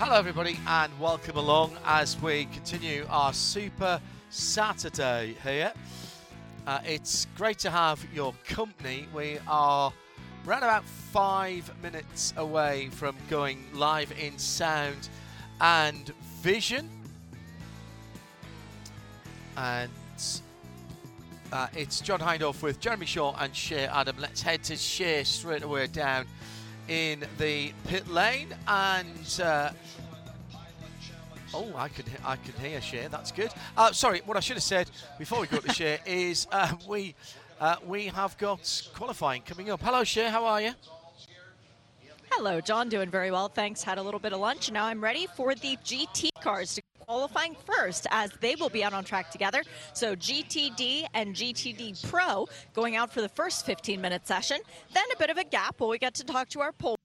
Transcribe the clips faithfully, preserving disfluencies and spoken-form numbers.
Hello everybody and welcome along as we continue our Super Saturday here. Uh, it's great to have your company. We are around about five minutes away from going live in sound and vision. And uh, it's John Hindhaugh with Jeremy Shaw and Shea Adam. Let's head to Shea straight away down in the pit lane and... Uh, Oh, I could I could hear Shea. That's good. Uh, sorry, what I should have said before we go to Shea is uh, we uh, we have got qualifying coming up. Hello, Shea. How are you? Hello, John. Doing very well, thanks. Had a little bit of lunch. Now I'm ready for the G T cars to qualifying first, as they will be out on track together. So G T D and G T D Pro going out for the first fifteen-minute session. Then a bit of a gap while we get to talk to our pole.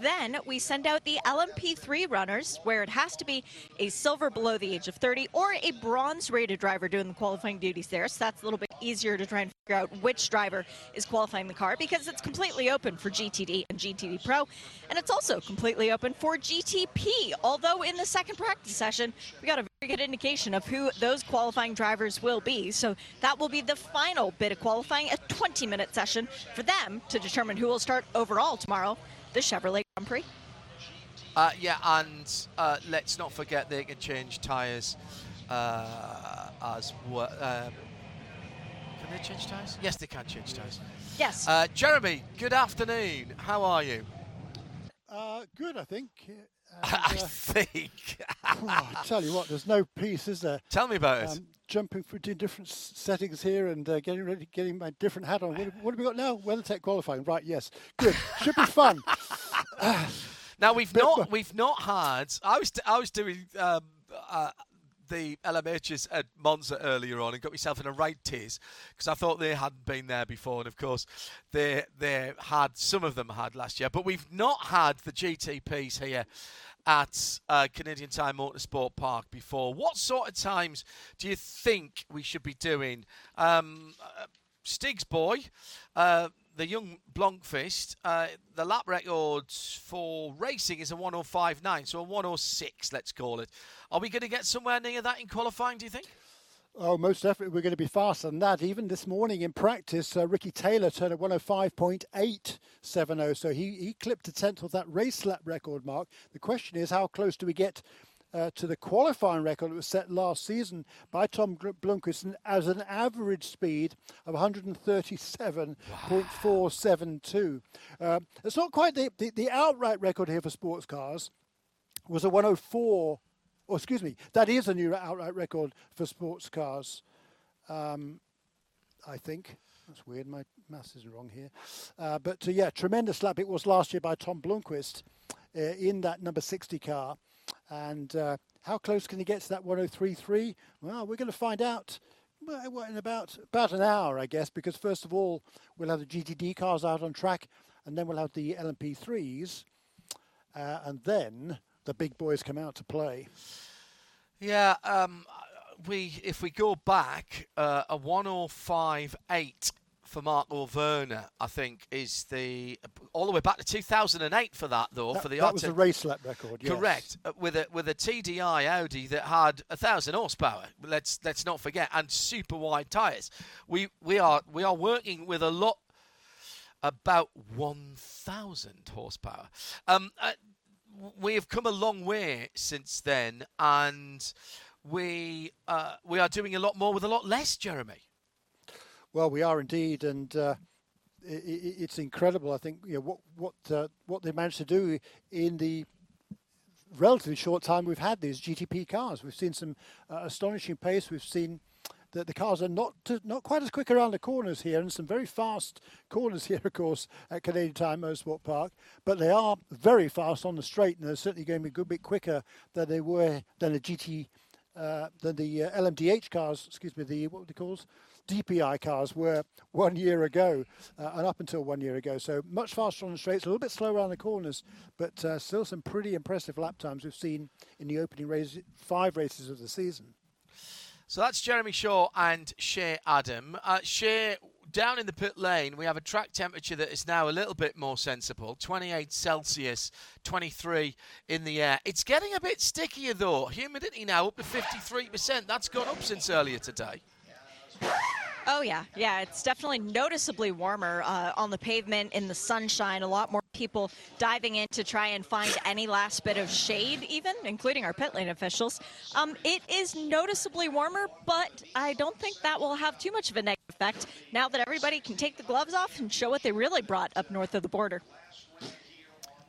Then we send out the L M P three runners, where it has to be a silver below the age of thirty or a bronze rated driver doing the qualifying duties there. So that's a little bit easier to try and figure out which driver is qualifying the car, because it's completely open for G T D and G T D Pro, and it's also completely open for G T P, although in the second practice session we got a very good indication of who those qualifying drivers will be. So that will be the final bit of qualifying, a twenty minute session for them to determine who will start overall tomorrow, the Chevrolet Grand Prix. Uh, yeah, and uh, let's not forget they can change tyres uh, as well. Um, can they change tyres? Yes, they can change tyres. Yes. Uh, Jeremy, good afternoon. How are you? Uh, good, I think. And, I uh, think. Oh, I tell you what, there's no peace, is there? Tell me about um, it. Jumping between different settings here and uh, getting ready, getting my different hat on. What, what have we got now? WeatherTech qualifying, right? Yes, good. Should be fun. Uh, now we've but, not we've not had. I was I was doing um, uh, the L M Hs at Monza earlier on and got myself in a right tears because I thought they hadn't been there before, and of course they they had some of them had last year, but we've not had the G T Ps here at uh, Canadian Tire Motorsport Park before. What sort of times do you think we should be doing? Um, uh, Stig's boy, uh, the young Blomqvist, uh, the lap record for racing is a one oh five point nine, so a one oh six, let's call it. Are we going to get somewhere near that in qualifying, do you think? Oh, most definitely. We're going to be faster than that. Even this morning in practice, uh, Ricky Taylor turned at one oh five point eight seven oh. So he, he clipped a tenth of that race lap record mark. The question is, how close do we get uh, to the qualifying record that was set last season by Tom Blomqvist as an average speed of one thirty-seven point four seven two? Wow. Uh, it's not quite the, the, the outright record here for sports cars. Was a one oh four. Oh, excuse me, that is a new outright record for sports cars, um, I think. That's weird, my maths is wrong here. Uh, but uh, yeah, tremendous lap. It was last year by Tom Blomqvist uh, in that number sixty car. And uh, how close can he get to that one oh three point three? Well, we're going to find out in about, about an hour, I guess, because first of all, we'll have the G T D cars out on track, and then we'll have the L M P threes, uh, and then... the big boys come out to play. Yeah, um, we if we go back, uh, a one oh five point eight for Marco Werner, I think, is the... All the way back to two thousand eight for that, though. That, for the that was the race lap record, yes. Correct. Uh, with, a, with a T D I Audi that had one thousand horsepower, let's let's not forget, and super wide tyres. We we are we are working with a lot, about one thousand horsepower. Um. Uh, We have come a long way since then, and we uh, we are doing a lot more with a lot less, Jeremy. Well, we are indeed, and uh, it, it's incredible. I think you know, what what uh, what they managed to do in the relatively short time we've had these G T P cars. We've seen some uh, astonishing pace. We've seen that the cars are not to, not quite as quick around the corners here, and some very fast corners here, of course, at Canadian Tire Motorsport Park. But they are very fast on the straight, and they're certainly going to be a good bit quicker than they were than the G T, uh, than the uh, L M D H cars. Excuse me, the what were they called? D P I cars were one year ago, uh, and up until one year ago. So much faster on the straights, a little bit slower around the corners, but uh, still some pretty impressive lap times we've seen in the opening race, five races of the season. So that's Jeremy Shaw and Shea Adam. Uh, Shea, down in the pit lane, we have a track temperature that is now a little bit more sensible, twenty-eight Celsius, twenty-three in the air. It's getting a bit stickier, though. Humidity now up to fifty-three percent. That's gone up since earlier today. Oh, yeah. Yeah, it's definitely noticeably warmer uh, on the pavement, in the sunshine. A lot more people diving in to try and find any last bit of shade, even, including our pit lane officials. Um, it is noticeably warmer, but I don't think that will have too much of a negative effect now that everybody can take the gloves off and show what they really brought up north of the border.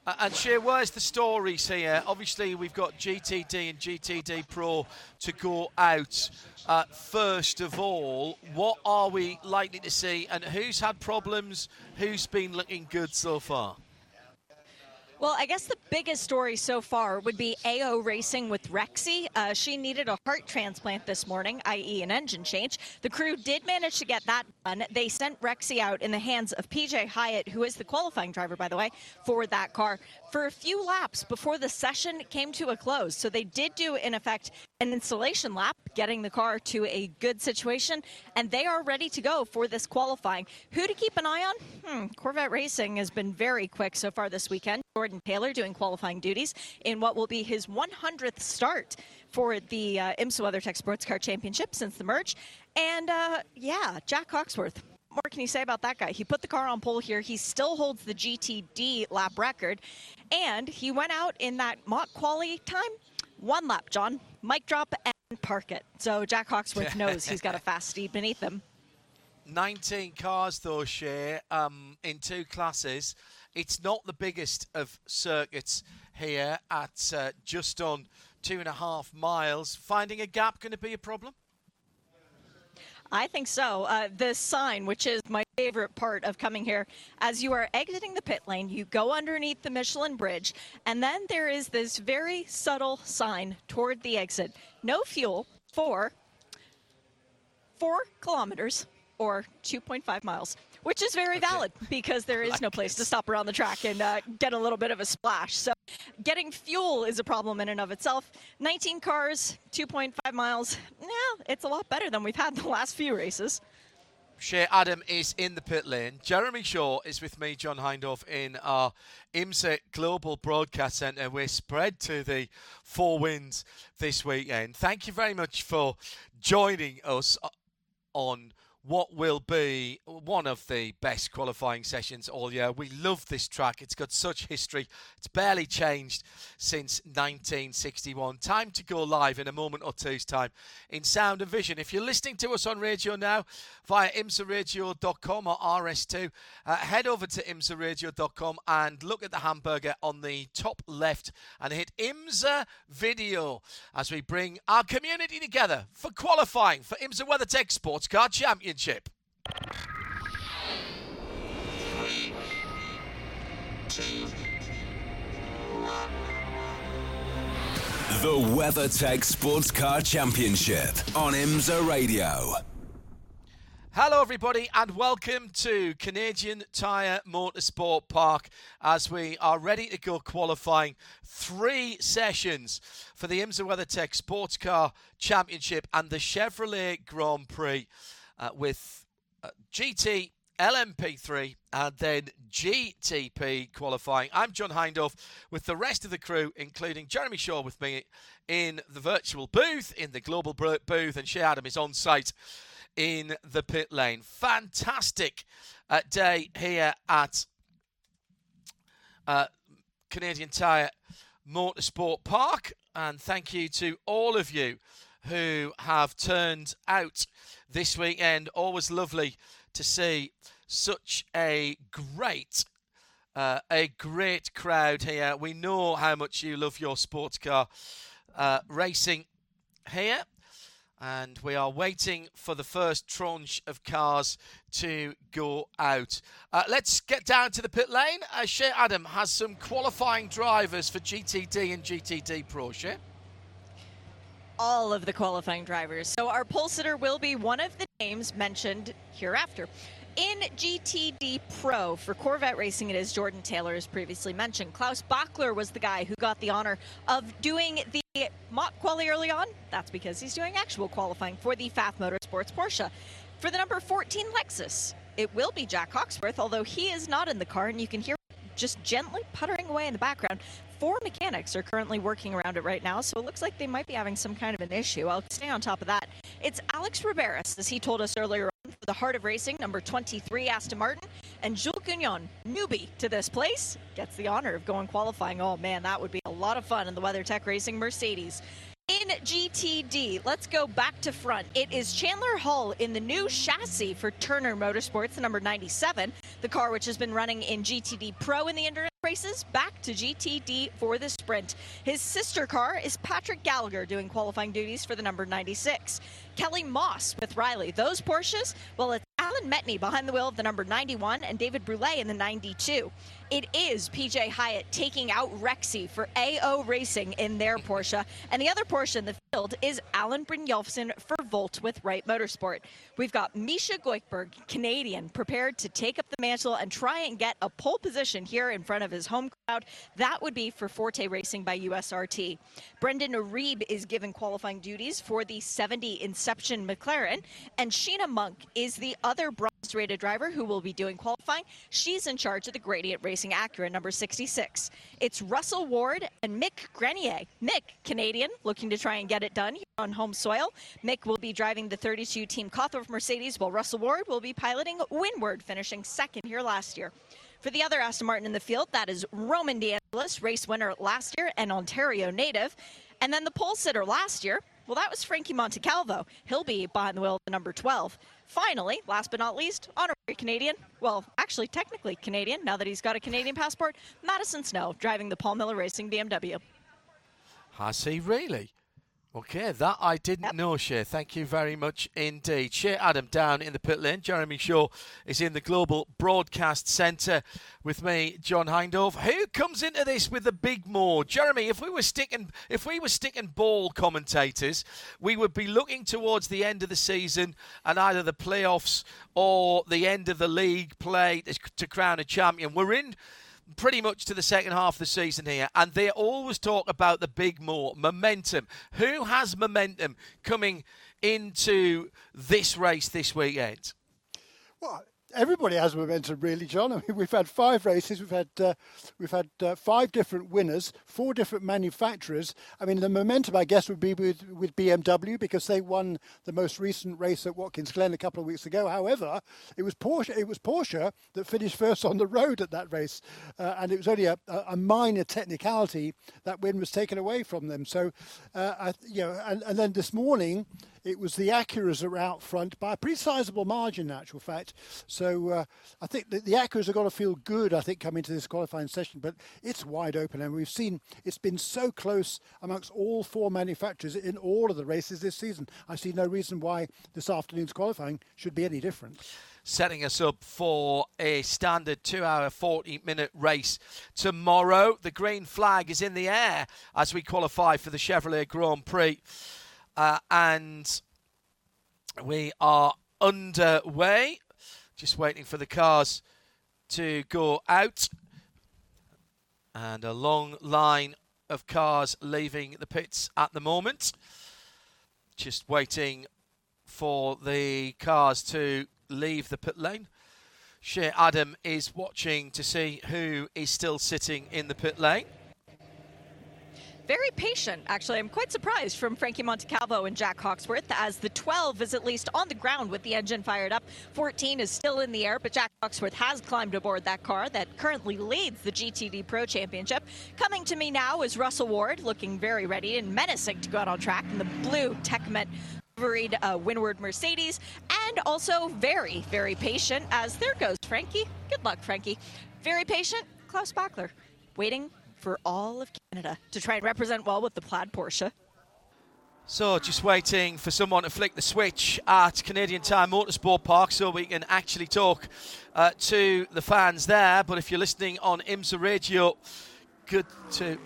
Uh, and Shea, where's the stories here? Obviously, we've got G T D and G T D Pro to go out uh, first of all. What are we likely to see, and who's had problems? Who's been looking good so far? Well, I guess the biggest story so far would be A O Racing with Rexy. Uh, she needed a heart transplant this morning, that is an engine change. The crew did manage to get that done. They sent Rexy out in the hands of P J Hyatt, who is the qualifying driver, by the way, for that car, for a few laps before the session came to a close. So they did do, in effect, an installation lap, getting the car to a good situation, and they are ready to go for this qualifying. Who to keep an eye on? Hmm, Corvette Racing has been very quick so far this weekend. Jordan Taylor doing qualifying duties in what will be his one hundredth start for the uh, IMSA WeatherTech Sports Car Championship since the merge. And, uh, yeah, Jack Hawksworth. What more can you say about that guy? He put the car on pole here. He still holds the G T D lap record. And he went out in that mock quali time. One lap, John. Mic drop and park it. So Jack Hawksworth knows he's got a fast steed beneath him. nineteen cars, though, Shea, um, in two classes. It's not the biggest of circuits here at uh, just on two and a half miles. Finding a gap going to be a problem? I think so. Uh, the sign, which is my favorite part of coming here, as you are exiting the pit lane, you go underneath the Michelin bridge, and then there is this very subtle sign toward the exit. No fuel for four kilometers or two point five miles. Which is very valid because there is no place to stop around the track and uh, get a little bit of a splash. So getting fuel is a problem in and of itself. nineteen cars, two point five miles. Now yeah, it's a lot better than we've had the last few races. Shea Adam is in the pit lane. Jeremy Shaw is with me, John Hindhaugh, in our IMSA Global Broadcast Centre. We're spread to the four winds this weekend. Thank you very much for joining us on what will be one of the best qualifying sessions all year. We love this track. It's got such history. It's barely changed since nineteen sixty-one. Time to go live in a moment or two's time in sound and vision. If you're listening to us on radio now via imsa radio dot com or R S two, uh, head over to imsa radio dot com and look at the hamburger on the top left and hit IMSA Video as we bring our community together for qualifying for IMSA WeatherTech Sports Car Champions. Three, two, one. The WeatherTech Sports Car Championship on IMSA Radio. Hello everybody and welcome to Canadian Tire Motorsport Park as we are ready to go qualifying three sessions for the IMSA WeatherTech Sports Car Championship and the Chevrolet Grand Prix. Uh, with uh, G T, L M P three and then G T P qualifying. I'm John Hindhaugh with the rest of the crew, including Jeremy Shaw with me in the virtual booth, in the global booth, and Shea Adam is on site in the pit lane. Fantastic uh, day here at uh, Canadian Tire Motorsport Park, and thank you to all of you who have turned out this weekend. Always lovely to see such a great Uh, a great crowd here. We know how much you love your sports car uh, racing here. And we are waiting for the first tranche of cars to go out. Uh, let's get down to the pit lane. Uh, Shea Adam has some qualifying drivers for G T D and G T D Pro. Shea? All of the qualifying drivers. So our pole sitter will be one of the names mentioned hereafter. In G T D Pro for Corvette Racing, it is Jordan Taylor, as previously mentioned. Klaus Bachler was the guy who got the honor of doing the mock quali early on. That's because he's doing actual qualifying for the Pfaff Motorsports Porsche. For the number fourteen Lexus, it will be Jack Hawksworth, although he is not in the car, and you can hear just gently puttering away in the background. Four mechanics are currently working around it right now, so it looks like they might be having some kind of an issue. I'll stay on top of that. It's Alex Riberas, as he told us earlier on, for the Heart of Racing, number twenty-three Aston Martin, and Jules Gounon, newbie to this place, gets the honor of going qualifying. Oh man, that would be a lot of fun in the WeatherTech Racing Mercedes. In G T D, let's go back to front. It is Chandler Hull in the new chassis for Turner Motorsports, the number ninety-seven, the car which has been running in G T D Pro in the endurance races, back to G T D for the sprint. His sister car is Patrick Gallagher doing qualifying duties for the number ninety-six. Kelly Moss with Riley. Those Porsches, well, it's Alan Metney behind the wheel of the number ninety-one and David Brulé in the ninety-two. It is P J Hyatt taking out Rexy for A O Racing in their Porsche. And the other Porsche in the field is Alan Brynjolfsson for Volt with Wright Motorsport. We've got Misha Goikberg, Canadian, prepared to take up the mantle and try and get a pole position here in front of his home crowd. That would be for Forte Racing by U S R T. Brendan Arieb is given qualifying duties for the seventy Inception McLaren. And Sheena Monk is the other bronze-rated driver who will be doing qualifying. She's in charge of the Gradient Racing Acura, number sixty-six. It's Russell Ward and Mick Grenier. Mick, Canadian, looking to try and get it done here on home soil. Mick will be driving the thirty-two Team Cawthorpe Mercedes, while Russell Ward will be piloting Windward, finishing second here last year. For the other Aston Martin in the field, that is Roman De Angelis, race winner last year and Ontario native. And then the pole sitter last year, well, that was Frankie Montecalvo. He'll be behind the wheel of the number twelve. Finally, last but not least, honorary Canadian, well, actually technically Canadian, now that he's got a Canadian passport, Madison Snow, driving the Paul Miller Racing B M W. Has he really? Okay, that I didn't yep. know, Shea. Thank you very much indeed. Shea Adam down in the pit lane. Jeremy Shaw is in the Global Broadcast Centre with me, John Hindhaugh. Who comes into this with the big more? Jeremy, if we were sticking if we were sticking ball commentators, we would be looking towards the end of the season and either the playoffs or the end of the league play to, to crown a champion. We're in pretty much to the second half of the season here, and they always talk about the big more momentum. Who has momentum coming into this race this weekend? Well, everybody has momentum, really, John. I mean, we've had five races, we've had uh, we've had uh, five different winners, four different manufacturers. I mean, the momentum, I guess, would be with, with B M W, because they won the most recent race at Watkins Glen a couple of weeks ago. However, it was Porsche. It was Porsche that finished first on the road at that race, uh, and it was only a, a minor technicality that win was taken away from them. So, uh, I, you know, and, and then this morning, it was the Acuras that were out front by a pretty sizable margin, in actual fact. So uh, I think the, the Acuras have got to feel good, I think, coming into this qualifying session. But it's wide open, and we've seen it's been so close amongst all four manufacturers in all of the races this season. I see no reason why this afternoon's qualifying should be any different. Setting us up for a standard two hour forty minute race tomorrow. The green flag is in the air as we qualify for the Chevrolet Grand Prix. Uh, and we are underway, just waiting for the cars to go out, and a long line of cars leaving the pits at the moment, just waiting for the cars to leave the pit lane. Shea Adam is watching to see who is still sitting in the pit lane. Very patient, actually. I'm quite surprised from Frankie Montecalvo and Jack Hawksworth, as the twelve is at least on the ground with the engine fired up. fourteen is still in the air, but Jack Hawksworth has climbed aboard that car that currently leads the G T D Pro Championship. Coming to me now is Russell Ward, looking very ready and menacing to go out on track in the blue Tecmet liveried uh, Windward Mercedes, and also very, very patient, as there goes Frankie. Good luck, Frankie. Very patient. Klaus Bachler, waiting for all of Canada to try and represent well with the plaid Porsche. So just waiting for someone to flick the switch at Canadian Tire Motorsport Park so we can actually talk uh, to the fans there. But if you're listening on IMSA Radio, good to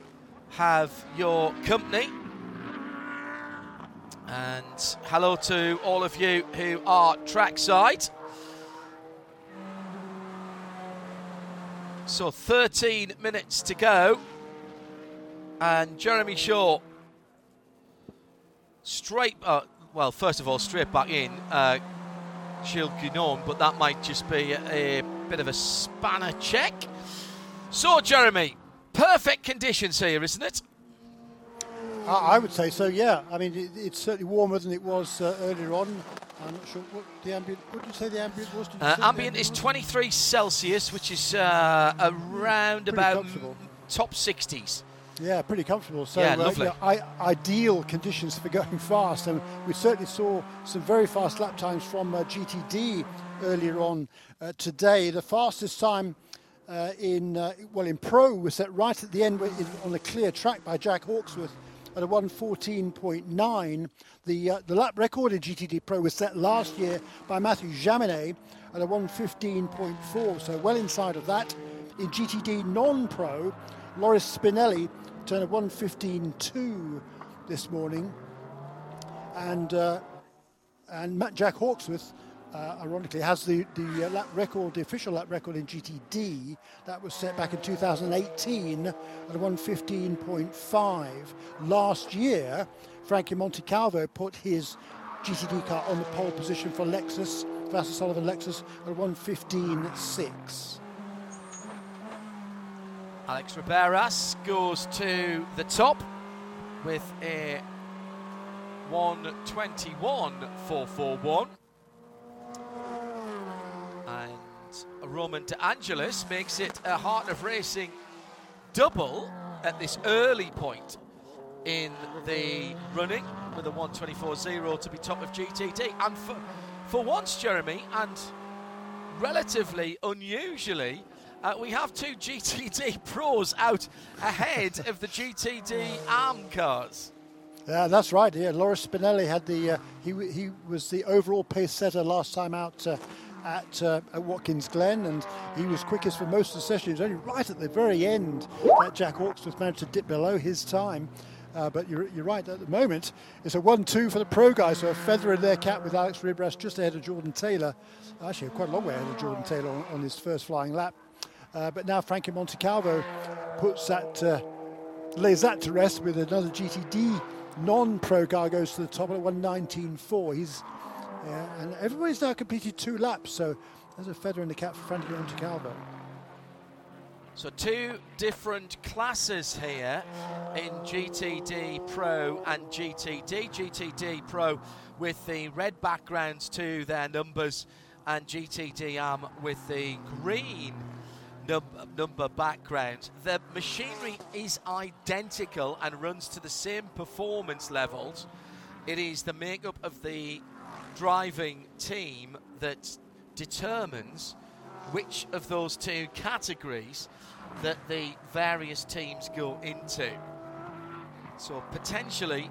have your company. And hello to all of you who are trackside. So thirteen minutes to go. And Jeremy Shaw straight, uh, well, first of all, straight back in uh, Jules Gounon, but that might just be a, a bit of a spanner check. So, Jeremy, perfect conditions here, isn't it? I would say so, yeah. I mean, it, it's certainly warmer than it was uh, earlier on. I'm not sure what the ambient, what did you say the ambient was? Uh, ambient is twenty-three Celsius, which is uh, around pretty about top sixties. Yeah, pretty comfortable. So, yeah, lovely. Uh, you know, I, ideal conditions for going fast. And we certainly saw some very fast lap times from uh, G T D earlier on uh, today. The fastest time uh, in, uh, well, in Pro was set right at the end on a clear track by Jack Hawksworth at a one fourteen point nine. The, uh, the lap record in G T D Pro was set last year by Matthew Jaminet at a one fifteen point four. So well inside of that. In G T D non-Pro, Loris Spinelli turned a one fifteen point two this morning, and uh, and Matt Jack Hawksworth, uh, ironically, has the the lap record, the official lap record in G T D that was set back in two thousand eighteen at one fifteen point five. Last year, Frankie Montecalvo put his G T D car on the pole position for Lexus Vasser Sullivan Lexus at one fifteen point six. Alex Riberas goes to the top with a one twenty-one point four four one. And Roman De Angelis makes it a Heart of Racing double at this early point in the running with a one twenty-four point zero to be top of G T D. And for, for once, Jeremy, and relatively unusually, Uh, we have two G T D Pros out ahead of the G T D A R M cars. Yeah, that's right. Yeah, Loris Spinelli had the uh, he w- he was the overall pace setter last time out uh, at uh, at Watkins Glen, and he was quickest for most of the session. He was only right at the very end that Jack Hawksworth managed to dip below his time. Uh, but you're, you're right, at the moment, it's a one two for the pro guys, so a feather in their cap with Alex Riberas just ahead of Jordan Taylor. Actually, quite a long way ahead of Jordan Taylor on, on his first flying lap. Uh, but now Frankie Montecalvo puts that, uh, lays that to rest with another G T D non-pro car, goes to the top at one nineteen point four. He's, yeah, and everybody's now completed two laps, so there's a feather in the cap for Frankie Montecalvo. So two different classes here in G T D Pro and G T D. G T D Pro with the red backgrounds to their numbers, and G T D A R M with the green number background. The machinery is identical and runs to the same performance levels. It is the makeup of the driving team that determines which of those two categories that the various teams go into. So potentially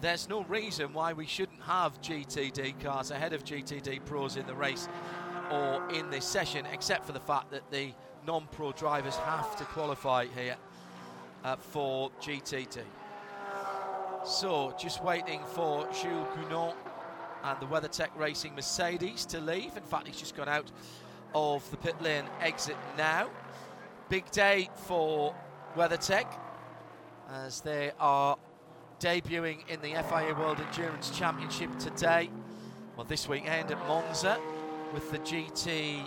there's no reason why we shouldn't have G T D cars ahead of G T D Pros in the race or in this session, except for the fact that the non-pro drivers have to qualify here uh, for G T D. So just waiting for Jules Gounon and the WeatherTech Racing Mercedes to leave. In fact, he's just gone out of the pit lane exit now. Big day for WeatherTech as they are debuting in the F I A World Endurance Championship today, well, this weekend at Monza, with the G T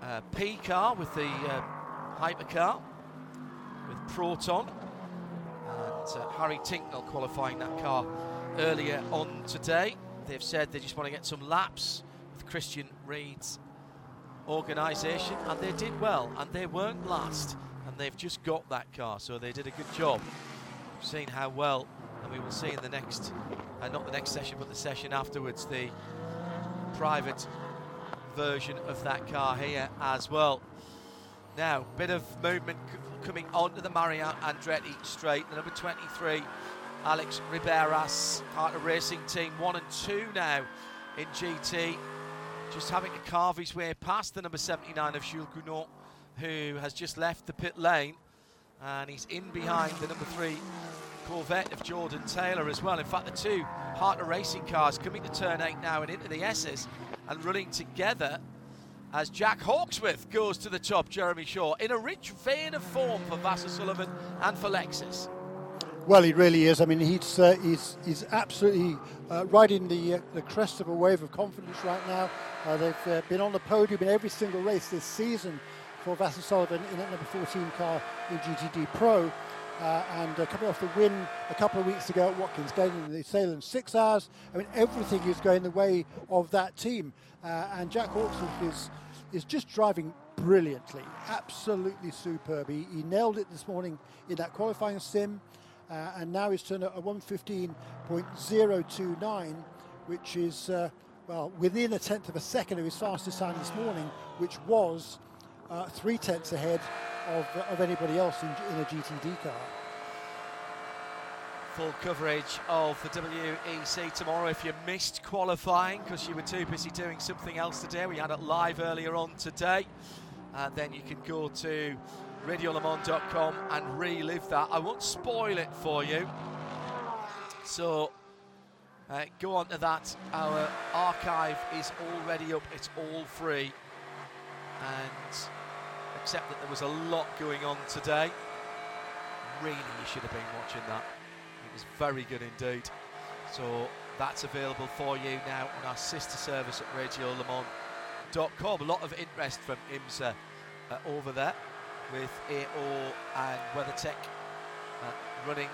uh, P car, with the uh, hypercar, with Proton, and uh, Harry Tinknell qualifying that car earlier on today. They've said they just want to get some laps with Christian Reed's organisation, and they did well, and they weren't last, and they've just got that car, so they did a good job. We've seen how well, and we will see in the next, uh, not the next session, but the session afterwards, the private version of that car here as well. Now, bit of movement coming onto the Marriott Andretti straight. The number twenty-three, Alex Riberas, Heart of Racing team, one and two now in G T. Just having to carve his way past the number seventy-nine of Jules Gounon, who has just left the pit lane. And he's in behind the number three Corvette of Jordan Taylor as well. In fact, the two Heart of Racing cars coming to turn eight now and into the S's and running together as Jack Hawksworth goes to the top. Jeremy Shaw in a rich vein of form for Vasser Sullivan and for Lexus. Well, he really is. I mean, he's uh, he's, he's absolutely uh, riding the uh, the crest of a wave of confidence right now. Uh, they've uh, been on the podium in every single race this season for Vasser Sullivan in that number fourteen car in G T D Pro. Uh, and uh, coming off the win a couple of weeks ago at Watkins Glen in the Salem six hours. I mean, everything is going the way of that team. Uh, and Jack Hawksworth is, is just driving brilliantly, absolutely superb. He, he nailed it this morning in that qualifying sim. Uh, and now he's turned at a one fifteen point oh two nine, which is, uh, well, within a tenth of a second of his fastest time this morning, which was uh, three tenths ahead Of, of anybody else in, in a G T D car. Full coverage of the W E C tomorrow if you missed qualifying because you were too busy doing something else today. We had it live earlier on today. Uh, then you can go to radio le mans dot com and relive that. I won't spoil it for you. So uh, go on to that. Our archive is already up. It's all free. And except that there was a lot going on today. Really, you should have been watching that. It was very good indeed. So that's available for you now on our sister service at radio le mans dot com. A lot of interest from IMSA uh, over there with A O and WeatherTech uh, running,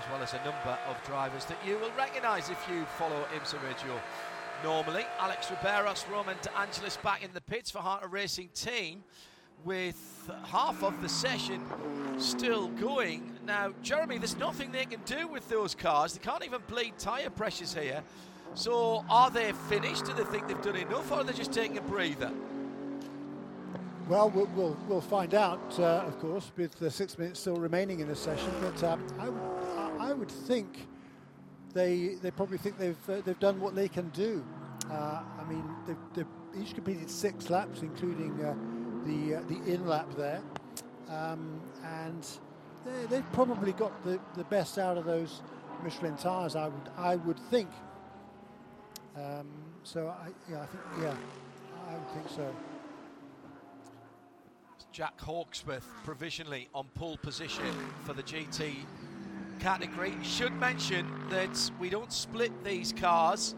as well as a number of drivers that you will recognise if you follow IMSA Radio normally. Alex Riberas, Roman De Angelis back in the pits for Heart of Racing team, with half of the session still going. Now, Jeremy, there's nothing they can do with those cars. They can't even bleed tyre pressures here. So are they finished? Do they think they've done enough, or are they just taking a breather? Well, we'll, we'll, we'll find out, uh, of course, with the six minutes still remaining in the session. But um, I, w- I would think they they probably think they've uh, they've done what they can do. Uh, I mean, they've, they've each completed six laps, including Uh, the uh, the in lap there, um, and they, they've probably got the, the best out of those Michelin tires, I would I would think. Um, so I yeah I think yeah I would think so. Jack Hawksworth provisionally on pole position for the G T category. Should mention that we don't split these cars.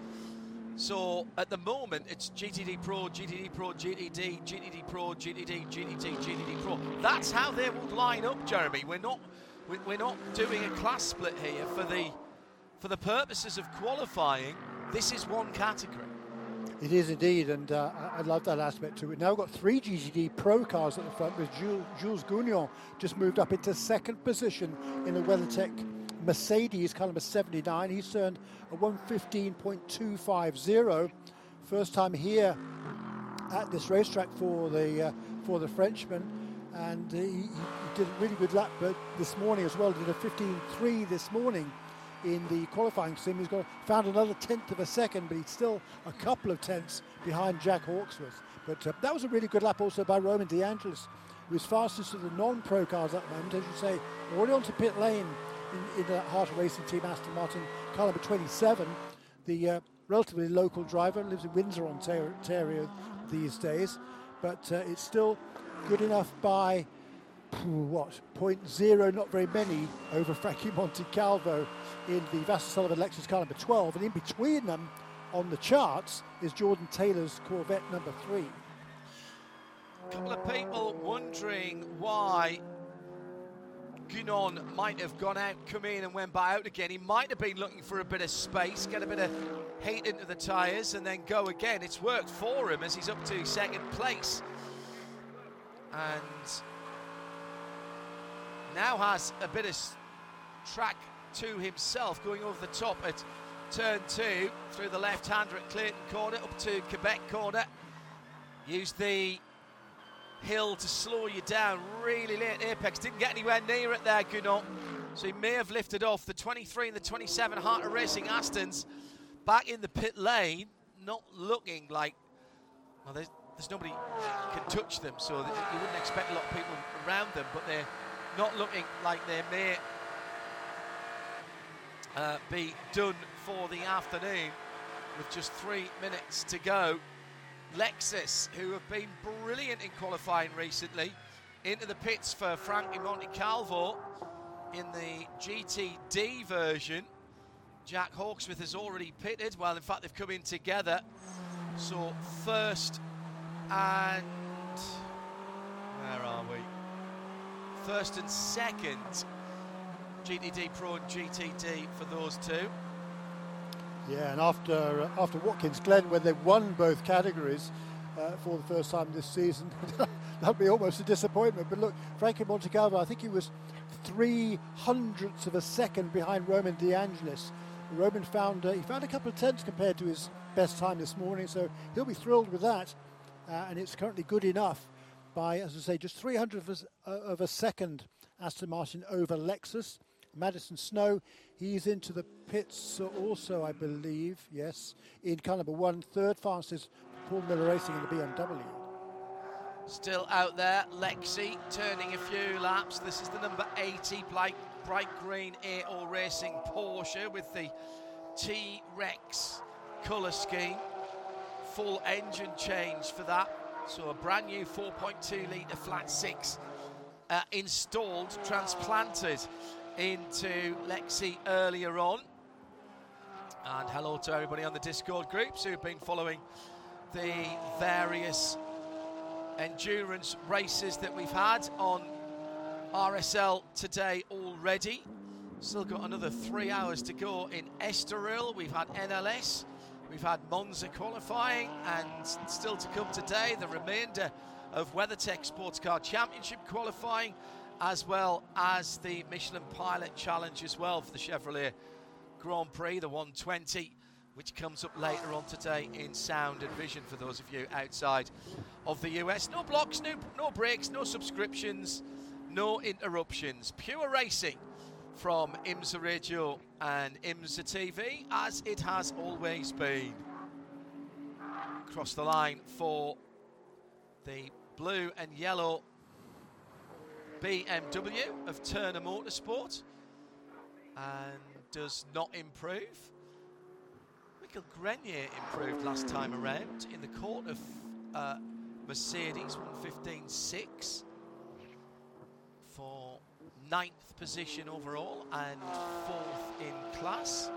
So at the moment, it's G T D Pro, G T D Pro, G T D, G T D Pro, G T D, G T D, G T D Pro. That's how they would line up, Jeremy. We're not, we're not doing a class split here for the, for the purposes of qualifying. This is one category. It is indeed, and uh, I love that aspect too. We've now got three G T D Pro cars at the front, with Jules, Jules Gounon just moved up into second position in the WeatherTech Mercedes, car number seventy-nine. He's turned a one fifteen point two five oh. First time here at this racetrack for the uh, for the Frenchman, and he, he did a really good lap but this morning as well. Did a fifteen three this morning in the qualifying sim. He's got found another tenth of a second, but he's still a couple of tenths behind Jack Hawksworth. But uh, that was a really good lap also by Roman De Angelis, who's fastest of the non-pro cars at the moment, as you say, already onto pit lane. In, in the Heart of Racing team, Aston Martin, car number twenty-seven, the uh, relatively local driver, lives in Windsor, Ontario these days, but uh, it's still good enough by, what, point zero, not very many, over Frankie Montecalvo in the Vasser Sullivan Lexus car number twelve, and in between them on the charts is Jordan Taylor's Corvette number three. A couple of people wondering why Gounon might have gone out, come in and went by out again. He might have been looking for a bit of space, get a bit of heat into the tyres and then go again. It's worked for him as he's up to second place. And now has a bit of track to himself going over the top at turn two through the left-hander at Clayton Corner up to Quebec Corner. Used the hill to slow you down. Really late apex, didn't get anywhere near it there, Gounon. So he may have lifted off. The twenty-three and the twenty-seven Heart of Racing Astons back in the pit lane, not looking like, well, there's, there's nobody can touch them, so they, you wouldn't expect a lot of people around them, but they're not looking like they may uh, be done for the afternoon with just three minutes to go. Lexus, who have been brilliant in qualifying recently, into the pits for Frankie Montecalvo in the G T D version. Jack Hawksworth has already pitted. Well, in fact, they've come in together. So First and... where are we? First and second, G T D Pro and G T D for those two. Yeah, and after uh, after Watkins Glen, when they won both categories uh, for the first time this season, that'd be almost a disappointment. But look, Frankie Montecalvo, I think he was three hundredths of a second behind Roman De Angelis. Roman found uh, he found a couple of tenths compared to his best time this morning, so he'll be thrilled with that. Uh, and it's currently good enough by, as I say, just three hundredths of a second. Aston Martin over Lexus. Madison Snow, he's into the pits also, I believe, yes, in car number one, third fastest, Paul Miller Racing in the B M W. Still out there, Lexi turning a few laps. This is the number eighty, bright, bright green A O Racing Porsche with the T-Rex colour scheme. Full engine change for that. So a brand new four point two litre flat six uh, installed, transplanted into Lexi earlier on. And hello to everybody on the Discord groups who've been following the various endurance races that we've had on R S L today already. Still got another three hours to go in Estoril. We've had N L S, we've had Monza qualifying, and still to come today the remainder of WeatherTech Sports Car Championship qualifying, as well as the Michelin Pilot Challenge as well for the Chevrolet Grand Prix, the one twenty, which comes up later on today in sound and vision for those of you outside of the U S. No blocks, no, no breaks, no subscriptions, no interruptions. Pure racing from IMSA Radio and IMSA T V, as it has always been. Across the line for the blue and yellow B M W of Turner Motorsport, and does not improve. Michael Grenier improved last time around in the court of uh, Mercedes, one fifteen point six for ninth position overall and fourth in class.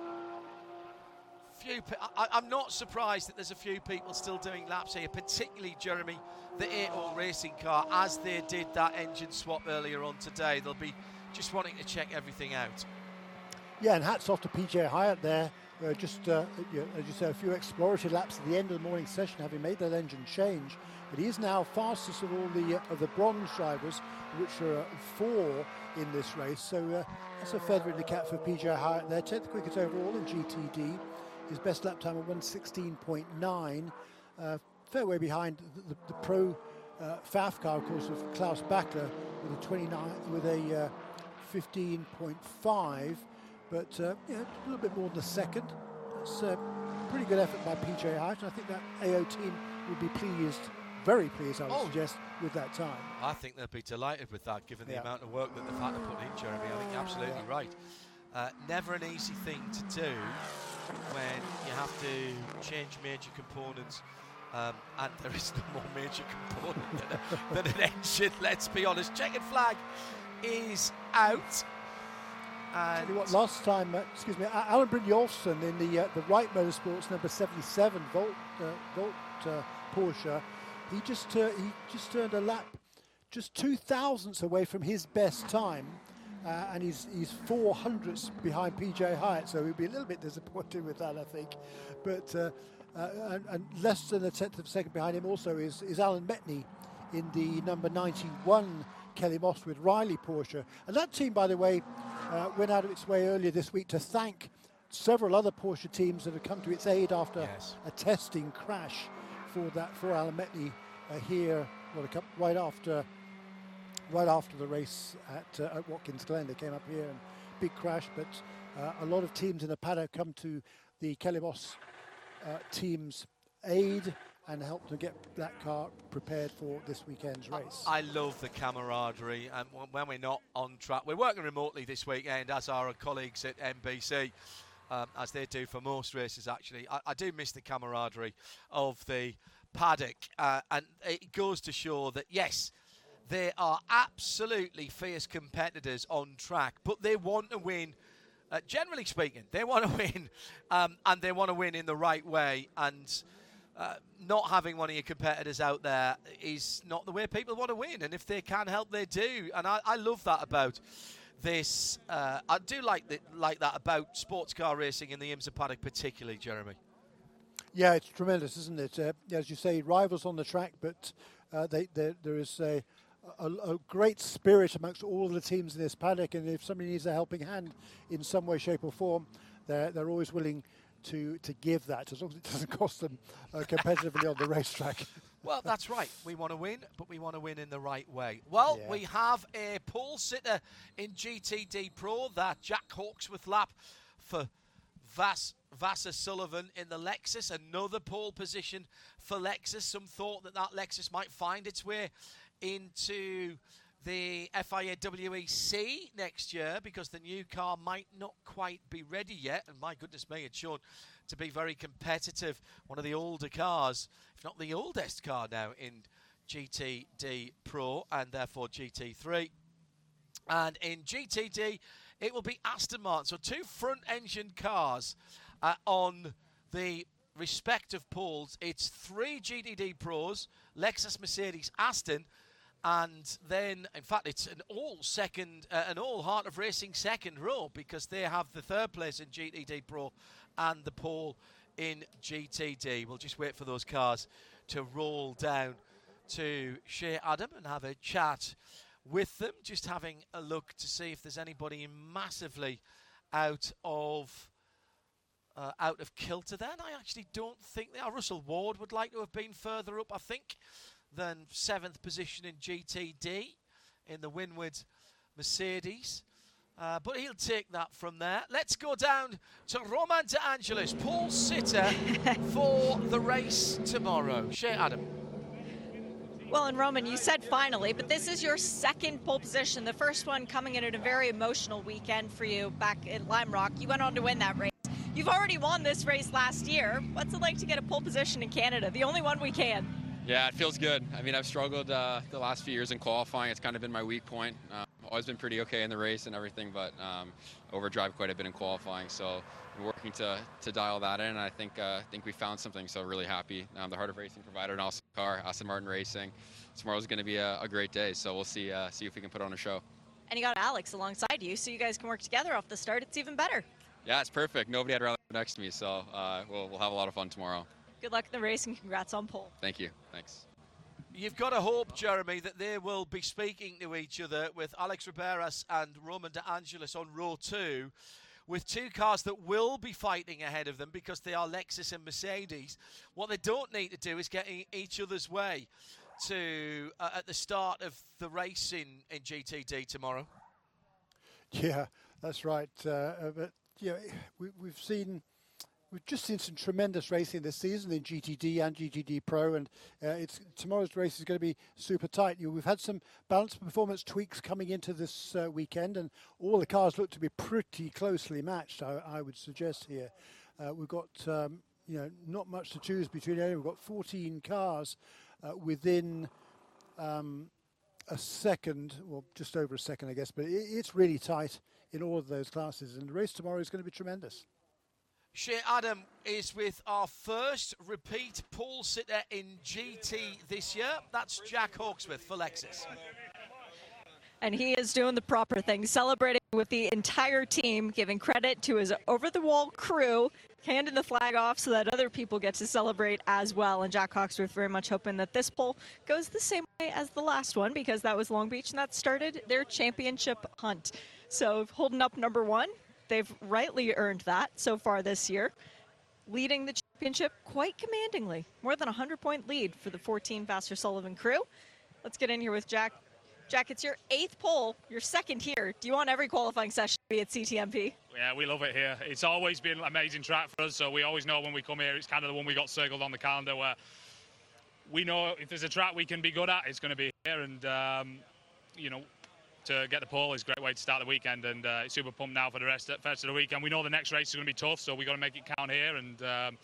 Few, I, I'm not surprised that there's a few people still doing laps here, particularly Jeremy, the A O Racing car, as they did that engine swap earlier on today. They'll be just wanting to check everything out. Yeah, and hats off to P J Hyatt there. Uh, just, uh, you know, as you say, a few exploratory laps at the end of the morning session, having made that engine change. But he is now fastest of all the uh, of the bronze drivers, which are uh, four in this race. So uh, that's a feather in the cap for P J Hyatt there. Tenth quickest overall in G T D. His best lap time of one sixteen point nine. Uh, fair way behind the, the, the pro uh, Pfaff car, of course, of Klaus Bachler with a twenty-nine with a uh, fifteen point five. But uh, yeah, a little bit more than a second. That's a pretty good effort by P J Hyatt. I think that A O team would be pleased, very pleased, I would oh. suggest, with that time. I think they'll be delighted with that, given the yeah. amount of work that they've had to put in, Jeremy. I think you're absolutely yeah. right. Uh, never an easy thing to do when you have to change major components, um, and there is no more major component than, a, than an engine, let's be honest. Checkered flag is out. And what, last time, uh, excuse me, Alan Brynjolfsson in the uh, the Wright Motorsports number seventy-seven Volt uh, Volt uh, Porsche, he just uh, he just turned a lap, just two thousandths away from his best time, uh, and he's he's four hundredths behind P J Hyatt. So he'd be a little bit disappointed with that, I think. But uh, uh, and, and less than a tenth of a second behind him also is is Alan Metney in the number ninety-one. Kelly Moss with Riley Porsche. And that team, by the way, uh, went out of its way earlier this week to thank several other Porsche teams that have come to its aid after yes. a testing crash for that for Alan Metney uh, here well, a couple, right after right after the race at, uh, at Watkins Glen. They came up here and big crash, but uh, a lot of teams in the paddock come to the Kelemos uh, team's aid and help to get that car prepared for this weekend's race. I, I love the camaraderie, and when we're not on track, we're working remotely this weekend, as are our colleagues at N B C, um, as they do for most races, actually. I, I do miss the camaraderie of the paddock, uh, and it goes to show that, yes, they are absolutely fierce competitors on track, but they want to win. Uh, generally speaking, they want to win, um, and they want to win in the right way, and Uh, not having one of your competitors out there is not the way people want to win, and if they can help, they do. And I, I love that about this. Uh, I do like that, like that about sports car racing in the IMSA paddock particularly, Jeremy. Yeah, it's tremendous, isn't it? Uh, as you say, rivals on the track, but uh, they, they, there is a, a, a great spirit amongst all the teams in this paddock, and if somebody needs a helping hand in some way, shape or form, they're, they're always willing to to give that, as long as it doesn't cost them uh, competitively on the racetrack. Well, that's right. We want to win, but we want to win in the right way. Well, yeah. We have a pole sitter in G T D Pro, that Jack Hawksworth lap for Vas- Vasser Sullivan in the Lexus. Another pole position for Lexus. Some thought that that Lexus might find its way into the F I A W E C next year, because the new car might not quite be ready yet, and my goodness me, it's shown to be very competitive. One of the older cars, if not the oldest car now in G T D Pro, and therefore G T three. And in G T D, it will be Aston Martin. So two front-engine cars uh, on the respective poles. It's three G T D Pros, Lexus, Mercedes, Aston. And then, in fact, it's an all second, uh, an all Heart of Racing second row, because they have the third place in G T D Pro and the pole in G T D. We'll just wait for those cars to roll down to Shea Adam and have a chat with them. Just having a look to see if there's anybody massively out of uh, out of kilter. Then I actually don't think they are. Russell Ward would like to have been further up, I think, than seventh position in G T D in the Windward Mercedes. Uh, but he'll take that from there. Let's go down to Roman De Angelis, pole sitter for the race tomorrow. Shea Adam. Well, and Roman, you said finally, but this is your second pole position, the first one coming in at a very emotional weekend for you back in Lime Rock. You went on to win that race. You've already won this race last year. What's it like to get a pole position in Canada, the only one we can? Yeah, it feels good. I mean, I've struggled uh, the last few years in qualifying. It's kind of been my weak point. Uh, always been pretty okay in the race and everything, but um, overdrive quite a bit in qualifying. So I'm working to to dial that in. And I think uh, think we found something. So really happy. Um, the Heart of Racing provided an awesome car, Aston Martin Racing. Tomorrow's going to be a, a great day. So we'll see uh, see if we can put on a show. And you got Alex alongside you, so you guys can work together off the start. It's even better. Yeah, it's perfect. Nobody had Alex next to me, so uh, we'll we'll have a lot of fun tomorrow. Good luck in the race and congrats on pole. Thank you. Thanks. You've got to hope, Jeremy, that they will be speaking to each other with Alex Riberas and Roman De Angelis on row two, with two cars that will be fighting ahead of them because they are Lexus and Mercedes. What they don't need to do is get in each other's way to uh, at the start of the race in, in G T D tomorrow. Yeah, that's right. Uh, but yeah, we, we've seen... We've just seen some tremendous racing this season in G T D and G T D Pro, and uh, it's tomorrow's race is going to be super tight. You know, we've had some balance performance tweaks coming into this uh, weekend, and all the cars look to be pretty closely matched, I, I would suggest here. Uh, we've got um, you know, not much to choose between. We've got fourteen cars uh, within um, a second, well, just over a second, I guess, but it, it's really tight in all of those classes, and the race tomorrow is going to be tremendous. Shea Adam is with our first repeat pole sitter in G T this year. That's Jack Hawksworth for Lexus. And he is doing the proper thing, celebrating with the entire team, giving credit to his over-the-wall crew, handing the flag off so that other people get to celebrate as well. And Jack Hawksworth very much hoping that this pole goes the same way as the last one, because that was Long Beach and that started their championship hunt. So holding up number one. They've rightly earned that so far this year, leading the championship quite commandingly. More than a hundred-point lead for the fourteen Vasser Sullivan crew. Let's get in here with Jack. Jack, it's your eighth pole, your second here. Do you want every qualifying session to be at C T M P? Yeah, we love it here. It's always been an amazing track for us, so we always know when we come here, it's kind of the one we got circled on the calendar where we know if there's a track we can be good at, it's going to be here. And, um, you know, to get the pole is a great way to start the weekend, and uh, it's super pumped now for the rest of, rest of the weekend. We know the next race is going to be tough, so we got to make it count here. And um,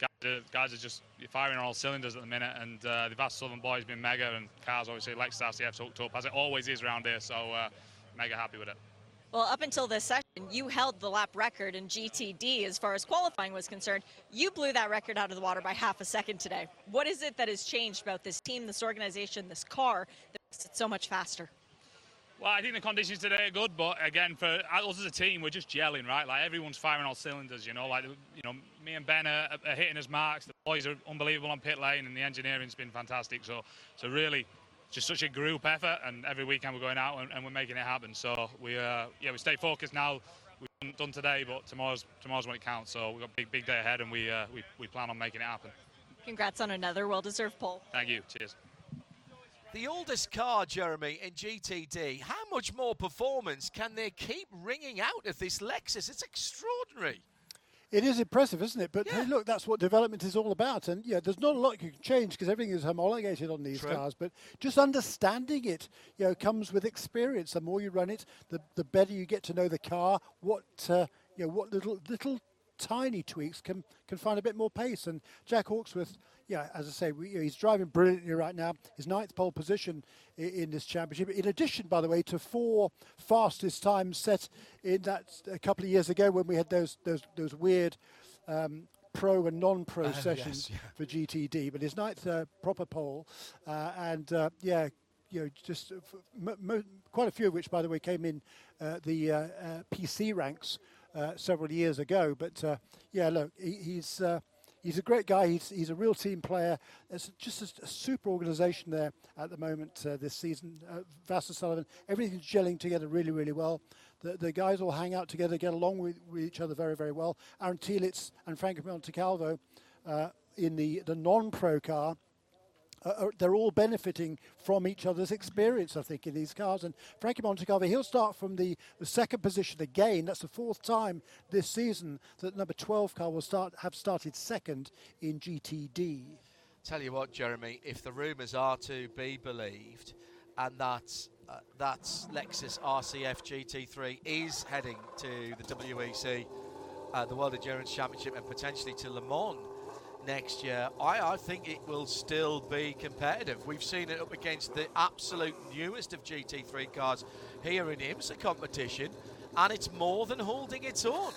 guys, guys are just firing on all cylinders at the minute, and uh, the Vasser Sullivan boys been mega, and cars obviously Lexus R C F's hooked up as it always is around here, so uh, mega happy with it. Well, up until this session, you held the lap record in G T D as far as qualifying was concerned. You blew that record out of the water by half a second today. What is it that has changed about this team, this organization, this car that makes it so much faster? Well, I think the conditions today are good, but again, for us as a team, we're just gelling, right? Like, everyone's firing all cylinders, you know. Like, you know, me and Ben are, are hitting his marks. The boys are unbelievable on pit lane, and the engineering's been fantastic. So, so really, just such a group effort, and every weekend we're going out and, and we're making it happen. So we, uh, yeah, we stay focused now. We've done today, but tomorrow's tomorrow's when it counts. So we've got a big, big day ahead, and we uh, we we plan on making it happen. Congrats on another well-deserved pole. Thank you. Cheers. The oldest car, Jeremy, in G T D. How much more performance can they keep wringing out of this Lexus? It's extraordinary. It is impressive, isn't it? But yeah. Hey, look, that's what development is all about. And yeah, there's not a lot you can change because everything is homologated on these True. cars. But just understanding it, you know, comes with experience. The more you run it, the the better you get to know the car. What uh, you know, what little little tiny tweaks can can find a bit more pace. And Jack Hawksworth. Yeah, as I say, we, he's driving brilliantly right now. His ninth pole position in, in this championship. In addition, by the way, to four fastest times set in that a couple of years ago when we had those those those weird um, pro and non-pro uh, sessions yes, yeah. for G T D. But his ninth uh, proper pole, uh, and uh, yeah, you know, just m m quite a few of which, by the way, came in uh, the uh, uh, P C ranks uh, several years ago. But uh, yeah, look, he, he's. Uh, He's a great guy. He's, he's a real team player. It's just a, a super organisation there at the moment uh, this season. Uh, Vasser Sullivan, everything's gelling together really, really well. The, the guys all hang out together, get along with, with each other very, very well. Aaron Tielitz and Frankie Montecalvo uh, in the, the non-pro car, uh, are, they're all benefiting from each other's experience, I think, in these cars. And Frankie Montecalvo, he'll start from the, the second position again. That's the fourth time this season that number twelve car will start have started second in G T D. Tell you what, Jeremy, if the rumours are to be believed, and that uh, that Lexus R C F G T three is heading to the W E C, uh, the World Endurance Championship, and potentially to Le Mans next year, I, I think it will still be competitive. We've seen it up against the absolute newest of G T three cars here in IMSA competition, and it's more than holding its own.